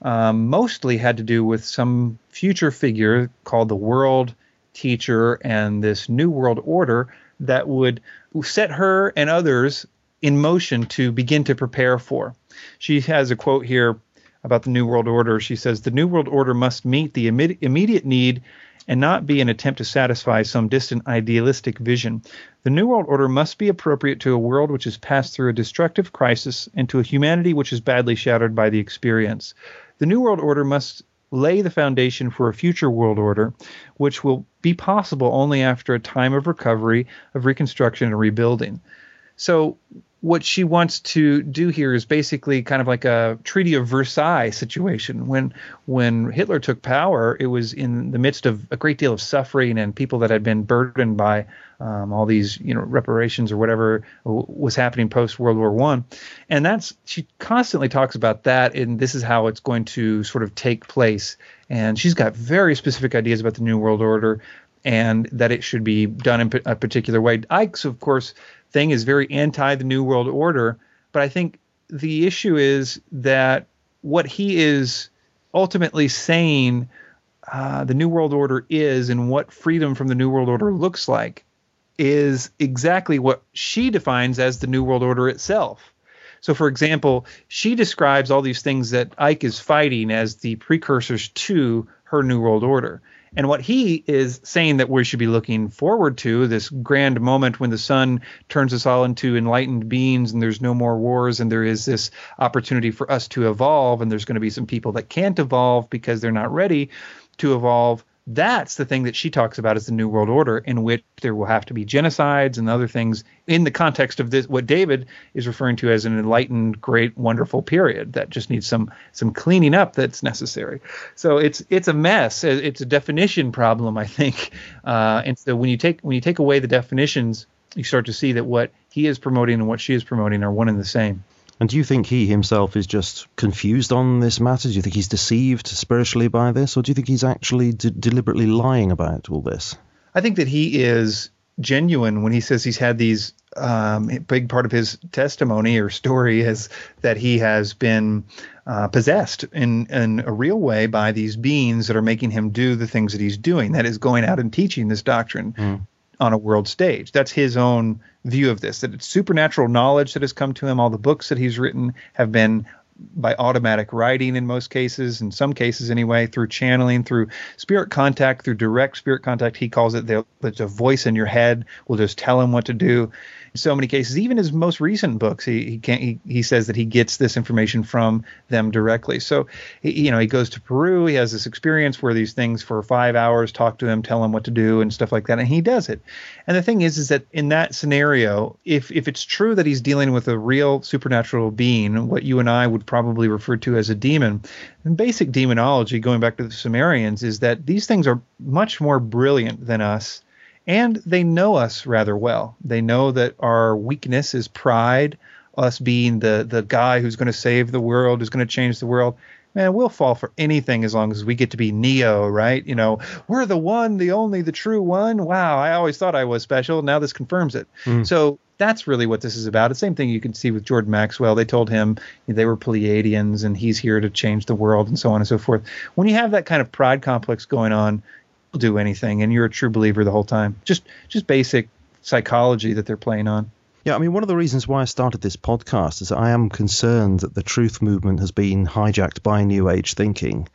Um, mostly had to do with some future figure called the World Teacher and this New World Order that would set her and others in motion to begin to prepare for. She has a quote here about the New World Order. She says, "The New World Order must meet the imme- immediate need and not be an attempt to satisfy some distant idealistic vision. The New World Order must be appropriate to a world which has passed through a destructive crisis and to a humanity which is badly shattered by the experience. The New World Order must lay the foundation for a future world order, which will be possible only after a time of recovery, of reconstruction and rebuilding." So what she wants to do here is basically kind of like a Treaty of Versailles situation. When when Hitler took power, it was in the midst of a great deal of suffering and people that had been burdened by um, all these, you know, reparations or whatever was happening post World War One. And that's she constantly talks about that, and this is how it's going to sort of take place. And she's got very specific ideas about the New World Order and that it should be done in a particular way. Icke's, of course, thing is very anti the New World Order, but I think the issue is that what he is ultimately saying uh, the New World Order is and what freedom from the New World Order looks like is exactly what she defines as the New World Order itself. So, for example, she describes all these things that Icke is fighting as the precursors to her New World Order. And what he is saying that we should be looking forward to, this grand moment when the sun turns us all into enlightened beings and there's no more wars and there is this opportunity for us to evolve and there's going to be some people that can't evolve because they're not ready to evolve. That's the thing that she talks about as the New World Order, in which there will have to be genocides and other things in the context of this, what David is referring to as an enlightened, great, wonderful period that just needs some some cleaning up that's necessary. So it's it's a mess. It's a definition problem, I think. Uh, and so when you take when you take away the definitions, you start to see that what he is promoting and what she is promoting are one and the same. And do you think he himself is just confused on this matter? Do you think he's deceived spiritually by this? Or do you think he's actually d- deliberately lying about all this? I think that he is genuine when he says he's had these um, – big part of his testimony or story is that he has been uh, possessed in, in a real way by these beings that are making him do the things that he's doing, that is going out and teaching this doctrine. Mm. on a world stage. That's his own view of this, that it's supernatural knowledge that has come to him. All the books that he's written have been by automatic writing in most cases, in some cases anyway, through channeling, through spirit contact, through direct spirit contact. He calls it the, it's a voice in your head. We'll just tell him what to do. In so many cases, even his most recent books, he he, can't, he he says that he gets this information from them directly. So, he, you know, he goes to Peru. He has this experience where these things for five hours talk to him, tell him what to do and stuff like that. And he does it. And the thing is, is that in that scenario, if if it's true that he's dealing with a real supernatural being, what you and I would probably referred to as a demon. And basic demonology, going back to the Sumerians, is that these things are much more brilliant than us, and they know us rather well. They know that our weakness is pride, us being the, the guy who's going to save the world, who's going to change the world. Man, we'll fall for anything as long as we get to be Neo, right? You know, we're the one, the only, the true one. Wow, I always thought I was special. Now this confirms it. Mm. So that's really what this is about. The same thing you can see with Jordan Maxwell. They told him they were Pleiadians and he's here to change the world and so on and so forth. When you have that kind of pride complex going on, you'll do anything and you're a true believer the whole time. Just, just basic psychology that they're playing on. Yeah, I mean, one of the reasons why I started this podcast is I am concerned that the truth movement has been hijacked by New Age thinking.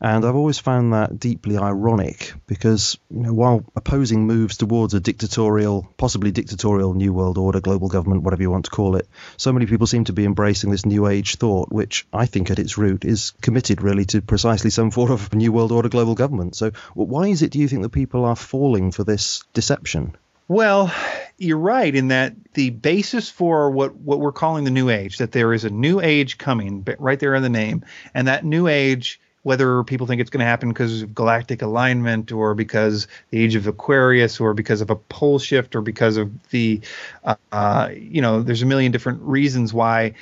And I've always found that deeply ironic because, you know, while opposing moves towards a dictatorial, possibly dictatorial New World Order, global government, whatever you want to call it, so many people seem to be embracing this New Age thought, which I think at its root is committed really to precisely some form of New World Order, global government. So why is it, do you think, that people are falling for this deception? Well, you're right in that the basis for what, what we're calling the New Age, that there is a New Age coming, right there in the name, and that New Age, whether people think it's going to happen because of galactic alignment or because the Age of Aquarius or because of a pole shift or because of the, uh, uh, you know, there's a million different reasons why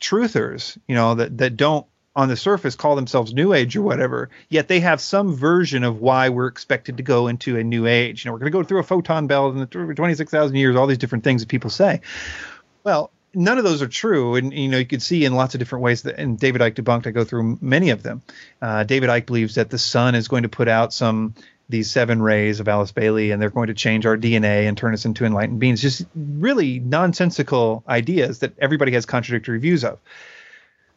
truthers, you know, that, that don't, on the surface, call themselves New Age or whatever, yet they have some version of why we're expected to go into a New Age. You know, we're going to go through a photon belt in the twenty-six thousand years, all these different things that people say. Well, none of those are true. And, you know, you can see in lots of different ways that, and David Icke debunked, I go through many of them. Uh, David Icke believes that the sun is going to put out some, these seven rays of Alice Bailey, and they're going to change our D N A and turn us into enlightened beings. Just really nonsensical ideas that everybody has contradictory views of.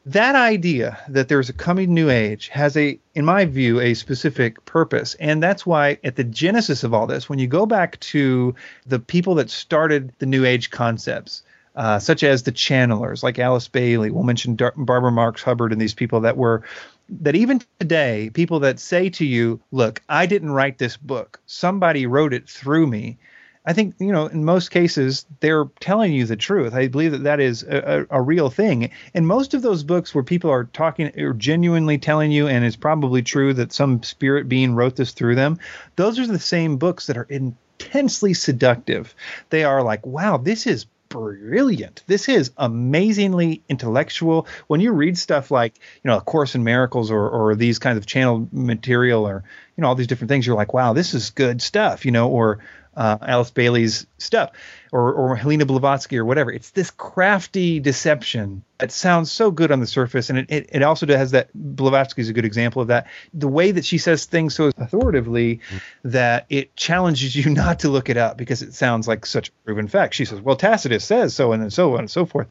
That idea that there's a coming New Age has a, in my view, a specific purpose. And that's why at the genesis of all this, when you go back to the people that started the New Age concepts, uh, such as the channelers like Alice Bailey, we'll mention Dar- Barbara Marx Hubbard and these people that were, that even today, people that say to you, look, I didn't write this book. Somebody wrote it through me. I think, you know, in most cases, they're telling you the truth. I believe that that is a, a, a real thing. And most of those books where people are talking or genuinely telling you, and it's probably true that some spirit being wrote this through them, those are the same books that are intensely seductive. They are like, wow, this is brilliant. This is amazingly intellectual. When you read stuff like, you know, A Course in Miracles or or these kinds of channeled material or, you know, all these different things, you're like, wow, this is good stuff, you know, or Uh, Alice Bailey's stuff or, or Helena Blavatsky or whatever. It's this crafty deception. It sounds so good on the surface. And it, it, it also has that. Blavatsky is a good example of that. The way that she says things so authoritatively that it challenges you not to look it up because it sounds like such a proven fact. She says, well, Tacitus says so and so on and so forth.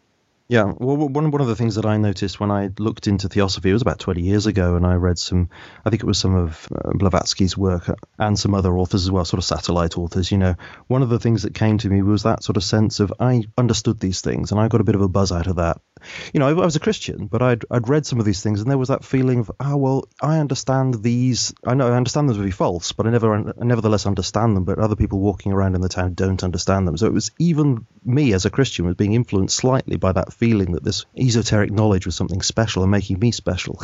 Yeah, well, one one of the things that I noticed when I looked into theosophy, it was about twenty years ago, and I read some, I think it was some of Blavatsky's work and some other authors as well, sort of satellite authors, you know. One of the things that came to me was that sort of sense of I understood these things, and I got a bit of a buzz out of that. You know, I, I was a Christian, but I'd, I'd read some of these things, and there was that feeling of, oh, well, I understand these. I know I understand them to be false, but I never, I nevertheless understand them, but other people walking around in the town don't understand them. So it was even me as a Christian was being influenced slightly by that feeling that this esoteric knowledge was something special and making me special.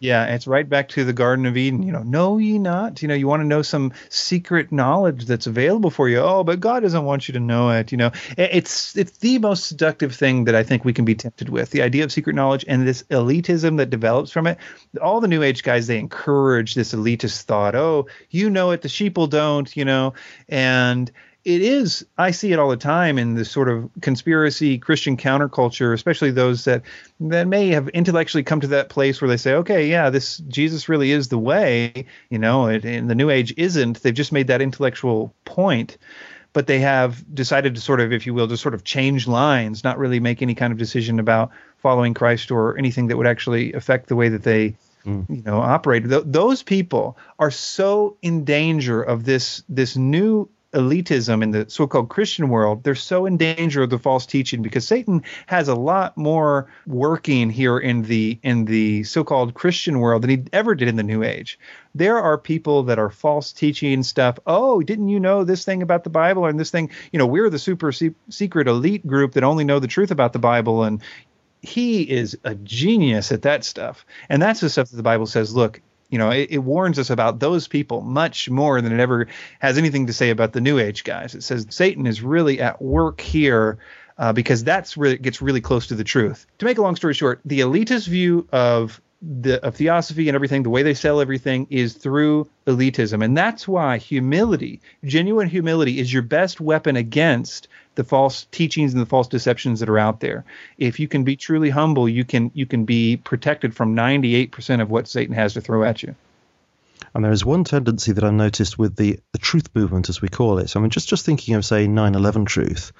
Yeah, it's right back to the Garden of Eden. You know, know ye not? You know, you want to know some secret knowledge that's available for you. Oh, but God doesn't want you to know it. You know, it's it's the most seductive thing that I think we can be tempted with. The idea of secret knowledge and this elitism that develops from it. All the New Age guys, they encourage this elitist thought. Oh, you know it, the sheeple don't, you know, and it is, I see it all the time in this sort of conspiracy Christian counterculture, especially those that, that may have intellectually come to that place where they say, okay, yeah, this Jesus really is the way, you know, it, and the New Age isn't. They've just made that intellectual point. but they have decided to sort of, if you will, just sort of change lines, not really make any kind of decision about following Christ or anything that would actually affect the way that they mm. you know, operate. Th- those people are so in danger of this this new elitism in the so-called Christian world. They're so in danger of the false teaching because Satan has a lot more working here in the in the so-called Christian world than he ever did in the New Age. There are people that are false teaching stuff. Oh, didn't you know this thing about the Bible and this thing? You know, we're the super se- secret elite group that only know the truth about the Bible. And he is a genius at that stuff. And that's the stuff that the Bible says, look, you know, it, it warns us about those people much more than it ever has anything to say about the New Age guys. It says Satan is really at work here uh, because that's where it gets really close to the truth. To make a long story short, the elitist view of the of theosophy and everything, the way they sell everything, is through elitism. And that's why humility, genuine humility, is your best weapon against the false teachings and the false deceptions that are out there. If you can be truly humble, you can you can be protected from ninety-eight percent of what Satan has to throw at you. And there is one tendency that I noticed with the, the truth movement, as we call it. So I mean, just, just thinking of, say, nine eleven truth,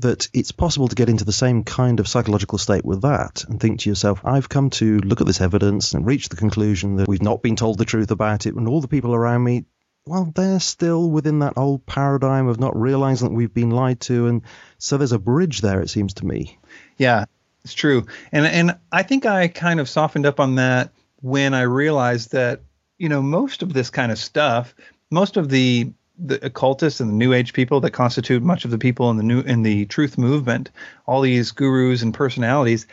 that it's possible to get into the same kind of psychological state with that and think to yourself, I've come to look at this evidence and reach the conclusion that we've not been told the truth about it, and all the people around me, well, they're still within that old paradigm of not realizing that we've been lied to. And so there's a bridge there, it seems to me. Yeah, it's true. And and I think I kind of softened up on that when I realized that, you know, most of this kind of stuff, most of the the occultists and the New Age people that constitute much of the people in the new in the truth movement, all these gurus and personalities,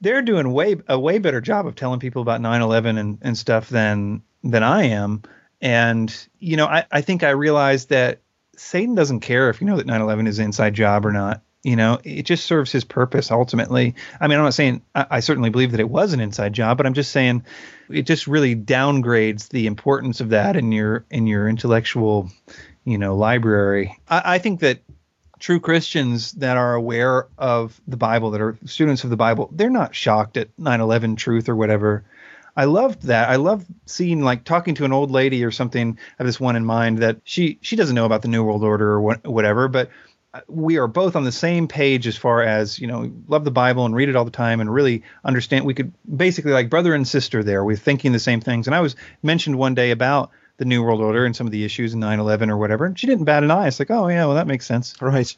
they're doing way a way better job of telling people about nine eleven and, and stuff than than I am. And, you know, I, I think I realized that Satan doesn't care if you know that nine eleven is an inside job or not. You know, it just serves his purpose ultimately. I mean, I'm not saying I, I certainly believe that it was an inside job, but I'm just saying it just really downgrades the importance of that in your in your intellectual, you know, library. I, I think that true Christians that are aware of the Bible, that are students of the Bible, they're not shocked at nine eleven truth or whatever. I loved that. I loved seeing, like, talking to an old lady or something. I have this one in mind that she she doesn't know about the New World Order or what, whatever, but we are both on the same page as far as, you know, love the Bible and read it all the time and really understand. We could basically, like, brother and sister there. We're thinking the same things. And I was mentioned one day about the New World Order and some of the issues in nine eleven or whatever, and she didn't bat an eye. It's like, oh, yeah, well, that makes sense. Right.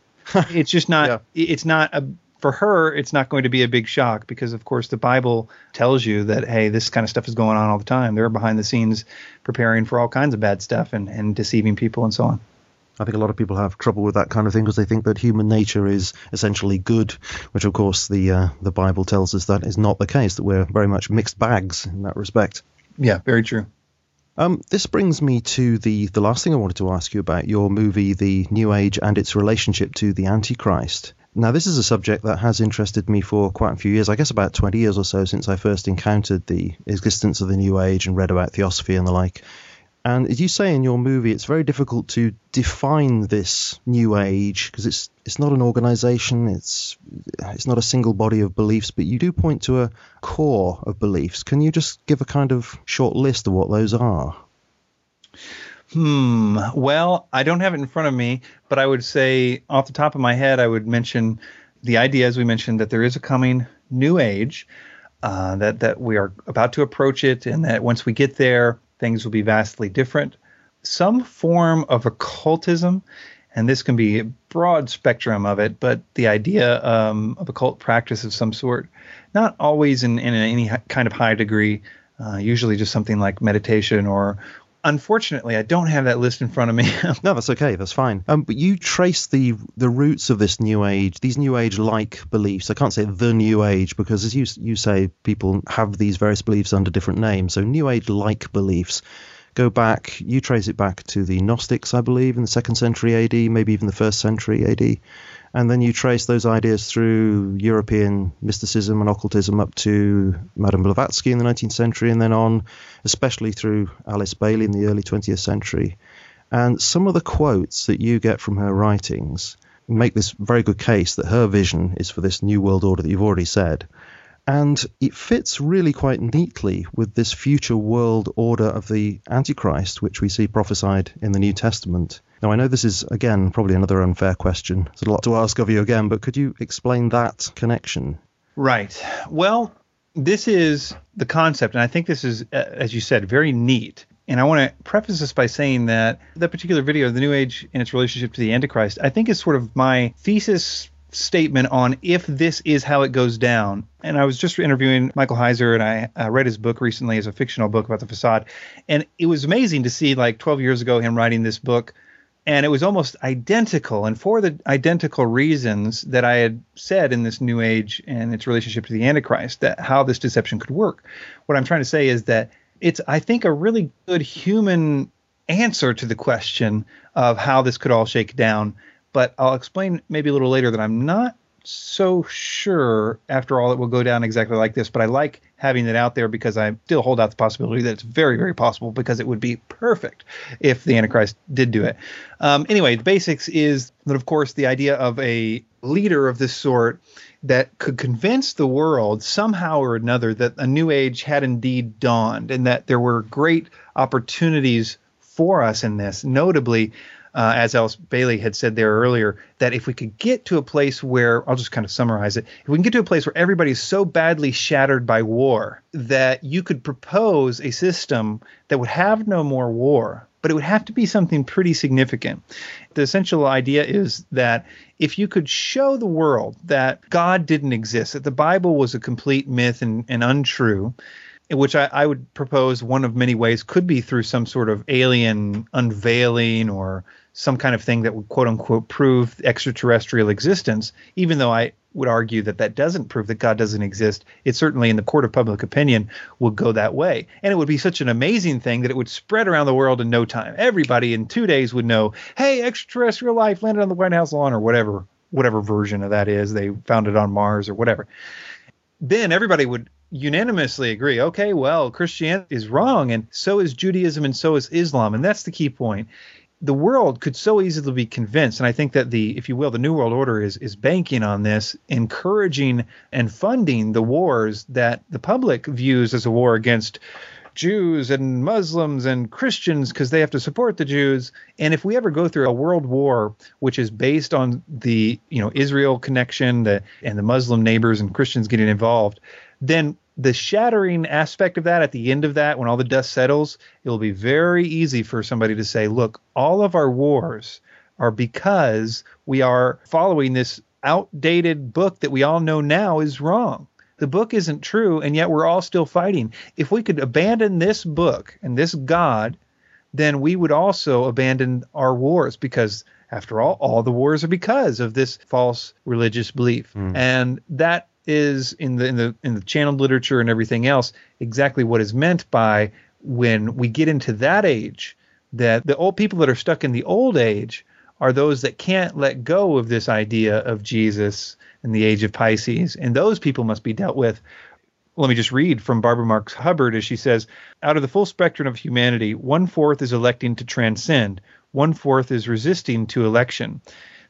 It's just not yeah. – it's not – a. For her, it's not going to be a big shock because, of course, the Bible tells you that, hey, this kind of stuff is going on all the time. They're behind the scenes preparing for all kinds of bad stuff and, and deceiving people and so on. I think a lot of people have trouble with that kind of thing because they think that human nature is essentially good, which, of course, the uh, the Bible tells us that is not the case, that we're very much mixed bags in that respect. Yeah, very true. Um, this brings me to the, the last thing I wanted to ask you about, your movie, The New Age and Its Relationship to the Antichrist. Now, this is a subject that has interested me for quite a few years, I guess about twenty years or so since I first encountered the existence of the New Age and read about theosophy and the like. And as you say in your movie, it's very difficult to define this New Age because it's it's not an organization, it's it's not a single body of beliefs, but you do point to a core of beliefs. Can you just give a kind of short list of what those are? Hmm. Well, I don't have it in front of me, but I would say off the top of my head, I would mention the idea, as we mentioned, that there is a coming New Age, uh, that, that we are about to approach it, and that once we get there, things will be vastly different. Some form of occultism, and this can be a broad spectrum of it, but the idea um, of occult practice of some sort, not always in, in any kind of high degree, uh, usually just something like meditation or unfortunately, I don't have that list in front of me. No, that's okay. That's fine. Um, but you trace the the roots of this New Age, these New Age-like beliefs. I can't say the New Age because, as you you say, people have these various beliefs under different names. So New Age-like beliefs go back. You trace it back to the Gnostics, I believe, in the second century A D, maybe even the first century A D. And then you trace those ideas through European mysticism and occultism up to Madame Blavatsky in the nineteenth century and then on, especially through Alice Bailey in the early twentieth century. And some of the quotes that you get from her writings make this very good case that her vision is for this New World Order that you've already said. And it fits really quite neatly with this future world order of the Antichrist, which we see prophesied in the New Testament. Now, I know this is, again, probably another unfair question. It's a lot to ask of you again, but could you explain that connection? Right. Well, this is the concept, and I think this is, as you said, very neat. And I want to preface this by saying that that particular video, The New Age and Its Relationship to the Antichrist, I think is sort of my thesis statement on if this is how it goes down. And I was just interviewing Michael Heiser, and I uh, read his book recently as a fictional book about the facade. And it was amazing to see, like, twelve years ago, him writing this book. And it was almost identical, and for the identical reasons that I had said in this New Age and its relationship to the Antichrist, that how this deception could work. What I'm trying to say is that it's, I think, a really good human answer to the question of how this could all shake down. But I'll explain maybe a little later that I'm not so sure, after all, it will go down exactly like this. But I like having it out there because I still hold out the possibility that it's very, very possible, because it would be perfect if the Antichrist did do it. Um, anyway, the basics is that, of course, the idea of a leader of this sort that could convince the world somehow or another that a new age had indeed dawned and that there were great opportunities for us in this, notably Uh, as Alice Bailey had said there earlier, that if we could get to a place where, I'll just kind of summarize it, if we can get to a place where everybody's so badly shattered by war that you could propose a system that would have no more war, but it would have to be something pretty significant. The essential idea is that if you could show the world that God didn't exist, that the Bible was a complete myth and, and untrue, which I, I would propose one of many ways could be through some sort of alien unveiling or some kind of thing that would, quote unquote, prove extraterrestrial existence, even though I would argue that that doesn't prove that God doesn't exist. It certainly, in the court of public opinion, will go that way. And it would be such an amazing thing that it would spread around the world in no time. Everybody in two days would know, hey, extraterrestrial life landed on the White House lawn, or whatever, whatever version of that is. They found it on Mars or whatever. Then everybody would unanimously agree, okay, well, Christianity is wrong, and so is Judaism, and so is Islam. And that's the key point. The world could so easily be convinced, and I think that the, if you will, the New World Order is is banking on this, encouraging and funding the wars that the public views as a war against Jews and Muslims and Christians, because they have to support the Jews. And if we ever go through a world war, which is based on the, you know, Israel connection, the, and the Muslim neighbors and Christians getting involved, then the shattering aspect of that at the end of that, when all the dust settles, it will be very easy for somebody to say, look, all of our wars are because we are following this outdated book that we all know now is wrong. The book isn't true, and yet we're all still fighting. If we could abandon this book and this God, then we would also abandon our wars, because, after all, all the wars are because of this false religious belief. Mm. And that is, in the in the in the channeled literature and everything else, exactly what is meant by, when we get into that age, that the old people that are stuck in the old age are those that can't let go of this idea of Jesus in the age of Pisces, and those people must be dealt with. Let me just read from Barbara Marx Hubbard, as she says, out of the full spectrum of humanity, one-fourth is electing to transcend, one-fourth is resisting to election.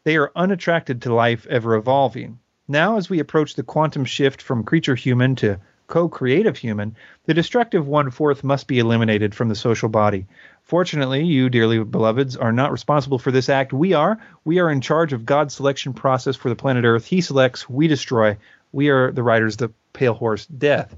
They are unattracted to life ever evolving. Now, as we approach the quantum shift from creature human to co-creative human, the destructive one-fourth must be eliminated from the social body. Fortunately, you, dearly beloveds, are not responsible for this act. We are. We are in charge of God's selection process for the planet Earth. He selects. We destroy. We are the riders of the pale horse death.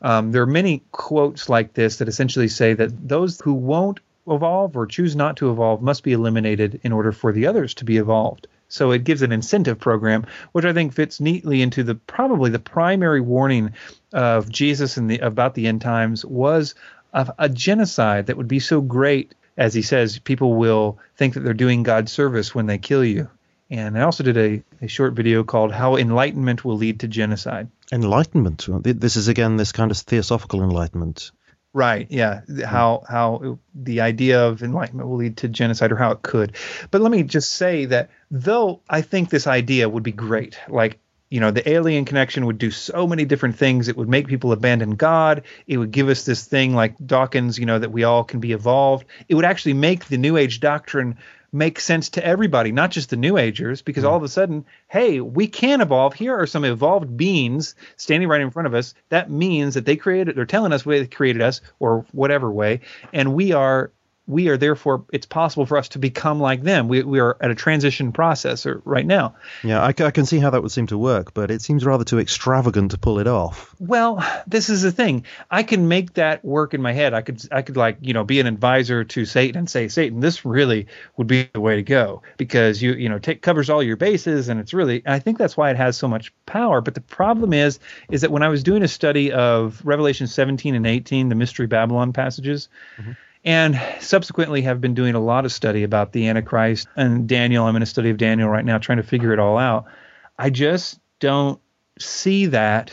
Um, there are many quotes like this that essentially say that those who won't evolve or choose not to evolve must be eliminated in order for the others to be evolved. So it gives an incentive program, which I think fits neatly into the probably the primary warning of Jesus in the about the end times was of a genocide that would be so great, as he says, people will think that they're doing God's service when they kill you. And I also did a, a short video called How Enlightenment Will Lead to Genocide. Enlightenment. This is, again, this kind of theosophical enlightenment. Right, yeah, how how the idea of enlightenment will lead to genocide, or how it could. But let me just say that, though I think this idea would be great, like, you know, the alien connection would do so many different things. It would make people abandon God. It would give us this thing like Dawkins, you know, that we all can be evolved. It would actually make the New Age doctrine make sense to everybody, not just the New Agers, because mm. all of a sudden, hey, we can evolve. Here are some evolved beings standing right in front of us. That means that they created, they're telling us they created us, or whatever way, and we are we are therefore, it's possible for us to become like them. We we are at a transition process right now. Yeah, I, I can see how that would seem to work, but it seems rather too extravagant to pull it off. Well, this is the thing. I can make that work in my head. I could, I could like, you know, be an advisor to Satan and say, Satan, this really would be the way to go because you, you know, take covers all your bases. And it's really, I think that's why it has so much power. But the problem is, is that when I was doing a study of Revelation seventeen and eighteen, the Mystery Babylon passages, mm-hmm. and subsequently have been doing a lot of study about the Antichrist and Daniel. I'm in a study of Daniel right now, trying to figure it all out. I just don't see that.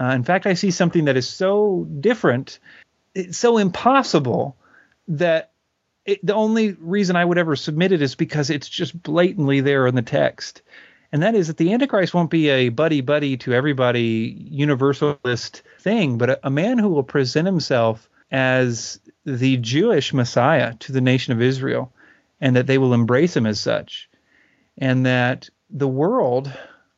Uh, in fact, I see something that is so different, it's so impossible, that it, the only reason I would ever submit it is because it's just blatantly there in the text. And that is that the Antichrist won't be a buddy-buddy to everybody universalist thing, but a, a man who will present himself as the Jewish Messiah to the nation of Israel, and that they will embrace him as such, and that the world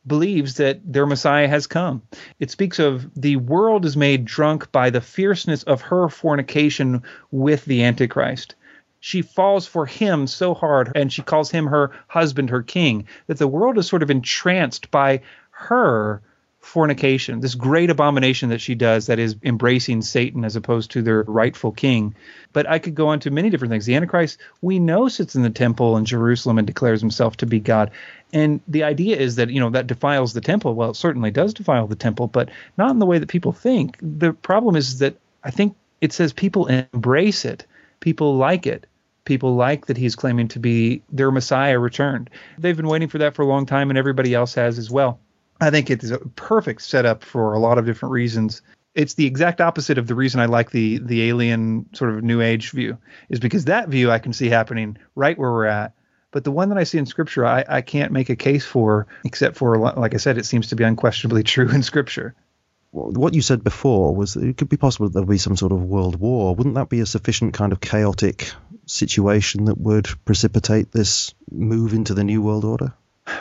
believes that their Messiah has come. It speaks of the world is made drunk by the fierceness of her fornication with the Antichrist. She falls for him so hard, and she calls him her husband, her king, that the world is sort of entranced by her fornication, this great abomination that she does, that is embracing Satan as opposed to their rightful king. But I could go on to many different things. The Antichrist, we know, sits in the temple in Jerusalem and declares himself to be God. And the idea is that, you know, that defiles the temple. Well, it certainly does defile the temple, but not in the way that people think. The problem is that I think it says people embrace it. People like it. People like that he's claiming to be their Messiah returned. They've been waiting for that for a long time, and everybody else has as well. I think it's a perfect setup for a lot of different reasons. It's the exact opposite of the reason I like the the alien sort of New Age view, is because that view I can see happening right where we're at. But the one that I see in Scripture, I, I can't make a case for, except for, like I said, it seems to be unquestionably true in Scripture. What you said before was that it could be possible that there would be some sort of world war. Wouldn't that be a sufficient kind of chaotic situation that would precipitate this move into the New World Order?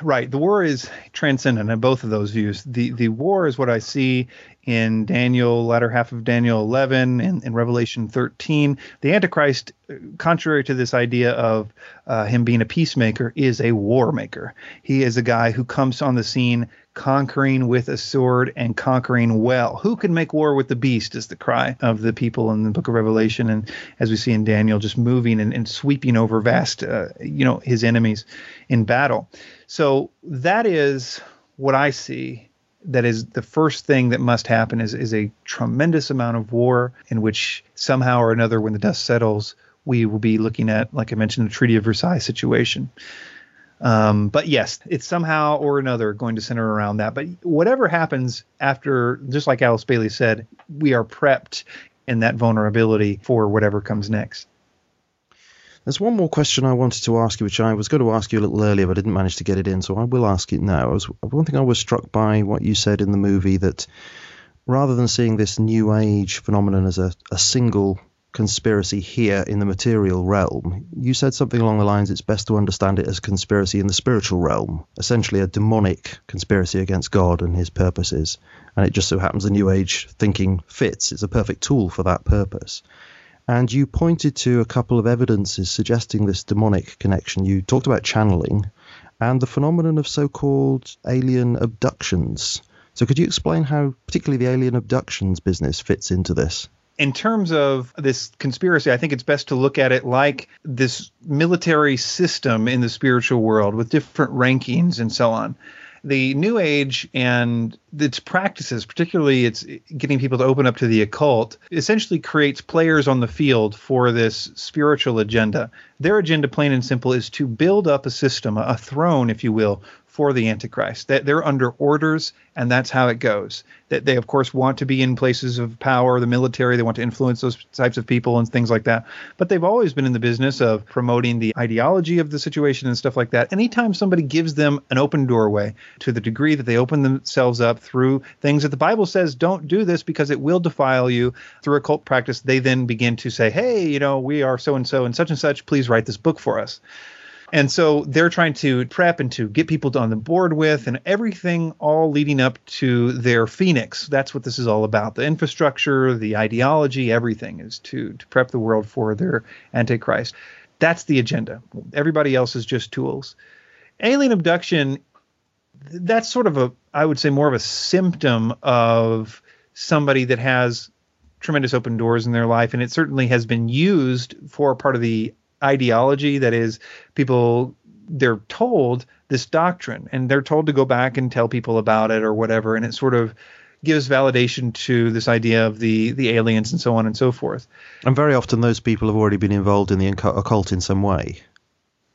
Right. The war is transcendent in both of those views. The the war is what I see in Daniel, latter half of Daniel eleven, and in Revelation thirteen. The Antichrist, contrary to this idea of uh, him being a peacemaker, is a war maker. He is a guy who comes on the scene conquering with a sword and conquering well. Who can make war with the beast is the cry of the people in the book of Revelation. And as we see in Daniel, just moving and, and sweeping over vast, uh, you know, his enemies in battle. So that is what I see. That is the first thing that must happen is, is a tremendous amount of war in which somehow or another, when the dust settles, we will be looking at, like I mentioned, the Treaty of Versailles situation. Um, but yes, it's somehow or another going to center around that. But whatever happens after, just like Alice Bailey said, we are prepped in that vulnerability for whatever comes next. There's one more question I wanted to ask you, which I was going to ask you a little earlier, but I didn't manage to get it in, so I will ask it now. I was, one thing I was struck by what you said in the movie, that rather than seeing this New Age phenomenon as a, a single conspiracy here in the material realm, you said something along the lines, it's best to understand it as a conspiracy in the spiritual realm, essentially a demonic conspiracy against God and his purposes. And it just so happens the New Age thinking fits. It's a perfect tool for that purpose. And you pointed to a couple of evidences suggesting this demonic connection. You talked about channeling and the phenomenon of so-called alien abductions. So could you explain how particularly the alien abductions business fits into this? In terms of this conspiracy, I think it's best to look at it like this military system in the spiritual world with different rankings and so on. The New Age and its practices, particularly it's getting people to open up to the occult, essentially creates players on the field for this spiritual agenda. Their agenda, plain and simple, is to build up a system, a throne, if you will, for the Antichrist. That they're under orders, and that's how it goes. That they, of course, want to be in places of power, the military. They want to influence those types of people and things like that. But they've always been in the business of promoting the ideology of the situation and stuff like that. Anytime somebody gives them an open doorway, to the degree that they open themselves up through things that the Bible says, don't do this because it will defile you, through occult practice, they then begin to say, hey, you know, we are so-and-so and such and such, please write this book for us. And so they're trying to prep and to get people on the board with, and everything all leading up to their phoenix. That's what this is all about. The infrastructure, the ideology, everything is to, to prep the world for their Antichrist. That's the agenda. Everybody else is just tools. Alien abduction, that's sort of a, I would say, more of a symptom of somebody that has tremendous open doors in their life. And it certainly has been used for part of the ideology. That is, people, they're told this doctrine and they're told to go back and tell people about it or whatever. And it sort of gives validation to this idea of the, the aliens and so on and so forth. And very often those people have already been involved in the occult in some way.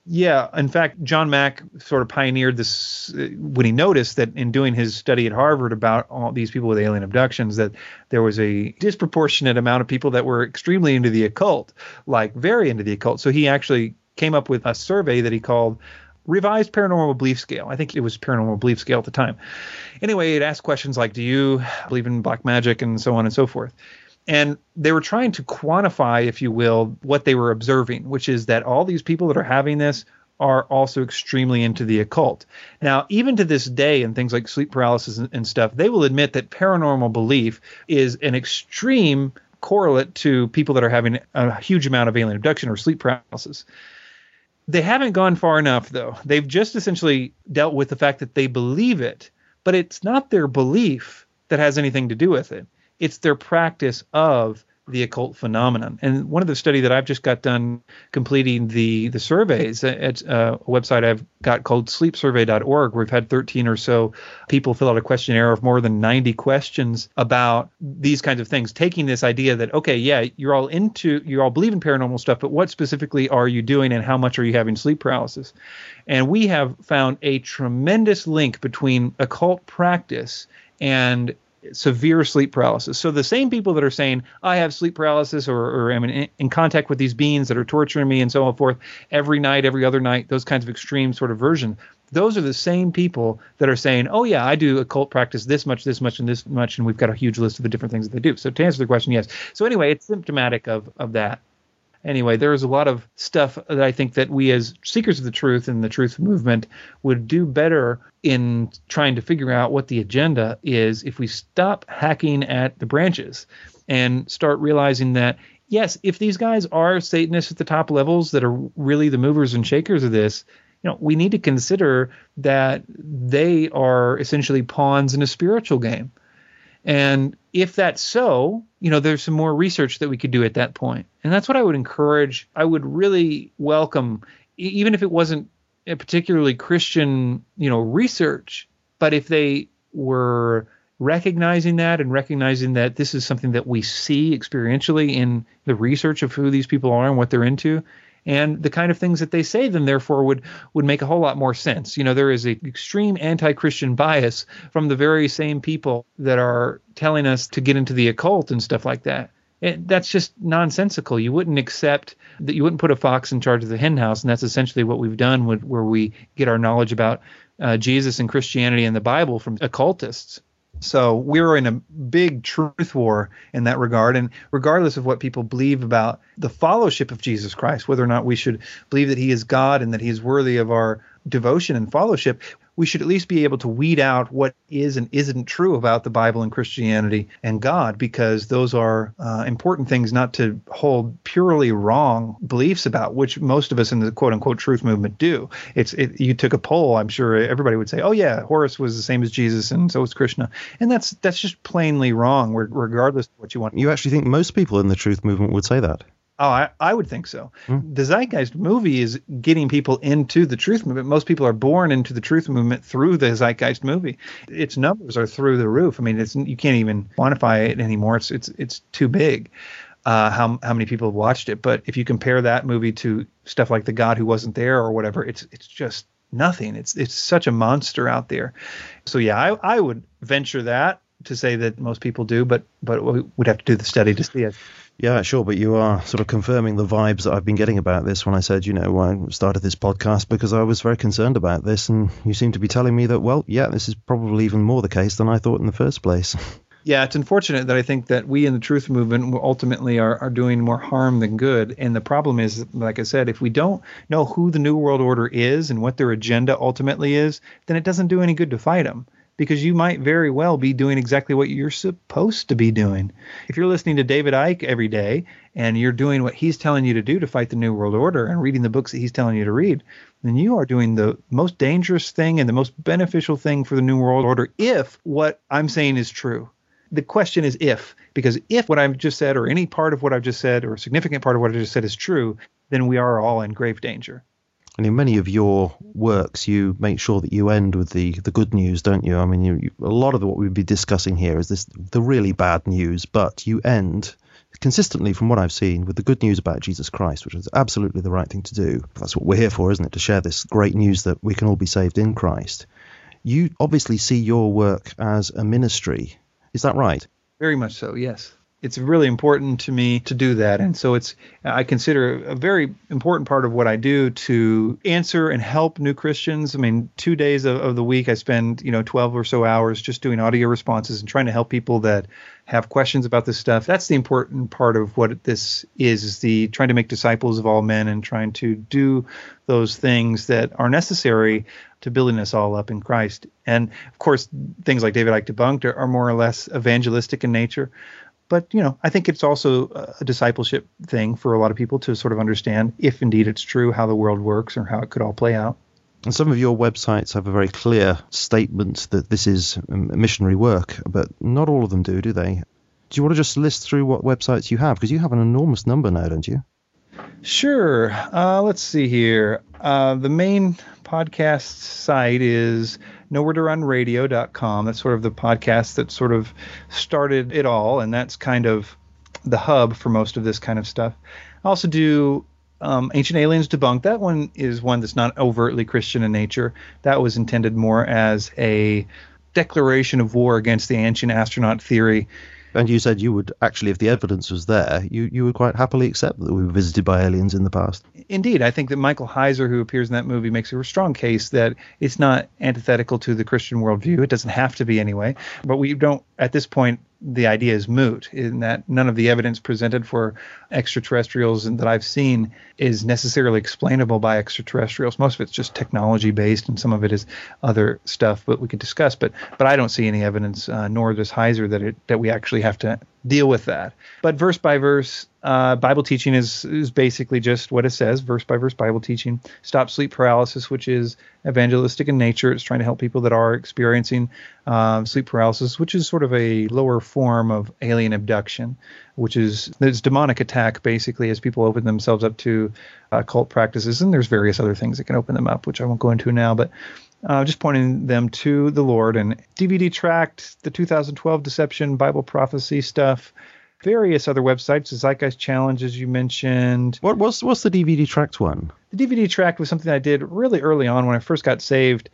Yeah. In fact, John Mack sort of pioneered this when he noticed that in doing his study at Harvard about all these people with alien abductions, that there was a disproportionate amount of people that were extremely into the occult, like very into the occult. So he actually came up with a survey that he called Revised Paranormal Belief Scale. I think it was Paranormal Belief Scale at the time. Anyway, it asked questions like, do you believe in black magic and so on and so forth? And they were trying to quantify, if you will, what they were observing, which is that all these people that are having this are also extremely into the occult. Now, even to this day, in things like sleep paralysis and, and stuff, they will admit that paranormal belief is an extreme correlate to people that are having a huge amount of alien abduction or sleep paralysis. They haven't gone far enough, though. They've just essentially dealt with the fact that they believe it, but it's not their belief that has anything to do with it. It's their practice of the occult phenomenon. And one of the study that I've just got done completing the the surveys at uh, a website I've got called sleep survey dot org, where we've had thirteen or so people fill out a questionnaire of more than ninety questions about these kinds of things, taking this idea that, okay, yeah, you're all into, you all believe in paranormal stuff, but what specifically are you doing and how much are you having sleep paralysis? And we have found a tremendous link between occult practice and severe sleep paralysis. So the same people that are saying, I have sleep paralysis or, or am in, in contact with these beings that are torturing me and so on forth every night, every other night, those kinds of extreme sort of versions, those are the same people that are saying, oh yeah, I do occult practice this much, this much, and this much, and we've got a huge list of the different things that they do. So to answer the question, yes. So anyway, it's symptomatic of of that. Anyway, there is a lot of stuff that I think that we as seekers of the truth and the truth movement would do better in trying to figure out what the agenda is if we stop hacking at the branches and start realizing that, yes, if these guys are Satanists at the top levels that are really the movers and shakers of this, you know, we need to consider that they are essentially pawns in a spiritual game. And if that's so, you know, there's some more research that we could do at that point. And that's what I would encourage. I would really welcome, even if it wasn't a particularly Christian, you know, research, but if they were recognizing that and recognizing that this is something that we see experientially in the research of who these people are and what they're into, and the kind of things that they say then therefore would would make a whole lot more sense. You know, there is an extreme anti-Christian bias from the very same people that are telling us to get into the occult and stuff like that. It, that's just nonsensical. You wouldn't accept that. You wouldn't put a fox in charge of the hen house. And that's essentially what we've done with, where we get our knowledge about uh, Jesus and Christianity and the Bible from occultists. So we're in a big truth war in that regard. And regardless of what people believe about the fellowship of Jesus Christ, whether or not we should believe that he is God and that he is worthy of our devotion and fellowship, we should at least be able to weed out what is and isn't true about the Bible and Christianity and God, because those are uh, important things not to hold purely wrong beliefs about, which most of us in the quote-unquote truth movement do. It's it, you took a poll, I'm sure everybody would say, oh yeah, Horus was the same as Jesus and so was Krishna. And that's that's just plainly wrong, regardless of what you want. You actually think most people in the truth movement would say that? Oh, I, I would think so. Mm. The Zeitgeist movie is getting people into the truth movement. Most people are born into the truth movement through the Zeitgeist movie. Its numbers are through the roof. I mean, it's you can't even quantify it anymore. It's it's it's too big. Uh, how how many people have watched it? But if you compare that movie to stuff like The God Who Wasn't There or whatever, it's it's just nothing. It's it's such a monster out there. So yeah, I I would venture that to say that most people do, but but we'd have to do the study to see it. Yeah, sure. But you are sort of confirming the vibes that I've been getting about this when I said, you know, I started this podcast because I was very concerned about this. And you seem to be telling me that, well, yeah, this is probably even more the case than I thought in the first place. Yeah, it's unfortunate that I think that we in the truth movement ultimately are, are doing more harm than good. And the problem is, like I said, if we don't know who the New World Order is and what their agenda ultimately is, then it doesn't do any good to fight them, because you might very well be doing exactly what you're supposed to be doing. If you're listening to David Icke every day and you're doing what he's telling you to do to fight the New World Order and reading the books that he's telling you to read, then you are doing the most dangerous thing and the most beneficial thing for the New World Order if what I'm saying is true. The question is if, because if what I've just said or any part of what I've just said or a significant part of what I just said is true, then we are all in grave danger. And in many of your works, you make sure that you end with the, the good news, don't you? I mean, you, you, a lot of what we'd be discussing here is this the really bad news, but you end consistently, from what I've seen, with the good news about Jesus Christ, which is absolutely the right thing to do. That's what we're here for, isn't it? To share this great news that we can all be saved in Christ. You obviously see your work as a ministry. Is that right? Very much so, yes. It's really important to me to do that. And so it's I consider a very important part of what I do to answer and help new Christians. I mean, two days of, of the week, I spend, you know, twelve or so hours just doing audio responses and trying to help people that have questions about this stuff. That's the important part of what this is, is the trying to make disciples of all men and trying to do those things that are necessary to building us all up in Christ. And, of course, things like David Icke Debunked are, are more or less evangelistic in nature. But, you know, I think it's also a discipleship thing for a lot of people to sort of understand, if indeed it's true, how the world works or how it could all play out. And some of your websites have a very clear statement that this is missionary work, but not all of them do, do they? Do you want to just list through what websites you have? Because you have an enormous number now, don't you? Sure. Uh, let's see here. Uh, the main podcast site is nowhere to run radio dot com. That's sort of the podcast that sort of started it all, and that's kind of the hub for most of this kind of stuff. I also do um, Ancient Aliens Debunked. That one is one that's not overtly Christian in nature. That was intended more as a declaration of war against the ancient astronaut theory. And you said you would actually, if the evidence was there, you, you would quite happily accept that we were visited by aliens in the past. Indeed. I think that Michael Heiser, who appears in that movie, makes a strong case that it's not antithetical to the Christian worldview. It doesn't have to be anyway. But we don't, at this point, the idea is moot in that none of the evidence presented for extraterrestrials that I've seen is necessarily explainable by extraterrestrials. Most of it's just technology based and some of it is other stuff that we could discuss. But but I don't see any evidence, uh, nor does Heiser, that it, that we actually have to deal with that. But verse by verse, uh, Bible teaching is, is basically just what it says, verse by verse Bible teaching. Stop sleep paralysis, which is evangelistic in nature. It's trying to help people that are experiencing um, sleep paralysis, which is sort of a lower form of alien abduction, which is there's demonic attack, basically, as people open themselves up to occult uh, practices. And there's various other things that can open them up, which I won't go into now, but Uh, just pointing them to the Lord. And D V D tract, the two thousand twelve Deception, Bible Prophecy stuff, various other websites, the Zeitgeist Challenge, as you mentioned. What, what's, what's the D V D tract one? The D V D tract was something I did really early on when I first got saved,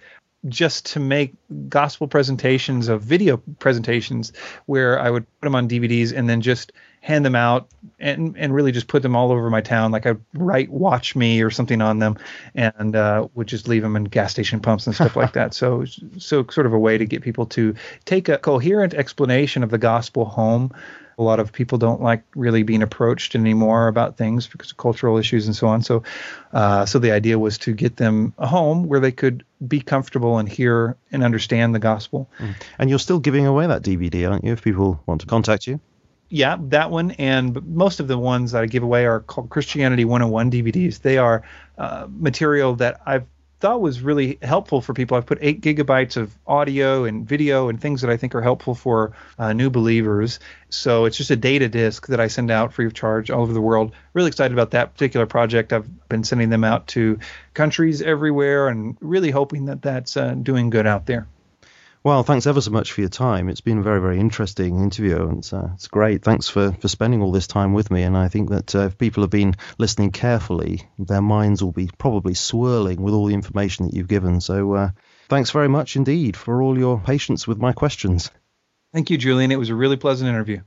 just to make gospel presentations of video presentations where I would put them on D V Ds and then just hand them out and and really just put them all over my town. Like I'd write "Watch Me" or something on them and uh, would just leave them in gas station pumps and stuff like that. So, so sort of a way to get people to take a coherent explanation of the gospel home. A lot of people don't like really being approached anymore about things because of cultural issues and so on. So uh, so the idea was to get them a home where they could be comfortable and hear and understand the gospel. And you're still giving away that D V D, aren't you, if people want to contact you? Yeah, that one. And most of the ones that I give away are called Christianity one oh one D V Ds. They are uh, material that I've thought was really helpful for people. I've put eight gigabytes of audio and video and things that I think are helpful for uh, new believers. So it's just a data disk that I send out free of charge all over the world. Really excited about that particular project. I've been sending them out to countries everywhere and really hoping that that's uh, doing good out there. Well, thanks ever so much for your time. It's been a very, very interesting interview, and it's, uh, it's great. Thanks for, for spending all this time with me, and I think that uh, if people have been listening carefully, their minds will be probably swirling with all the information that you've given. So uh, thanks very much indeed for all your patience with my questions. Thank you, Julian. It was a really pleasant interview.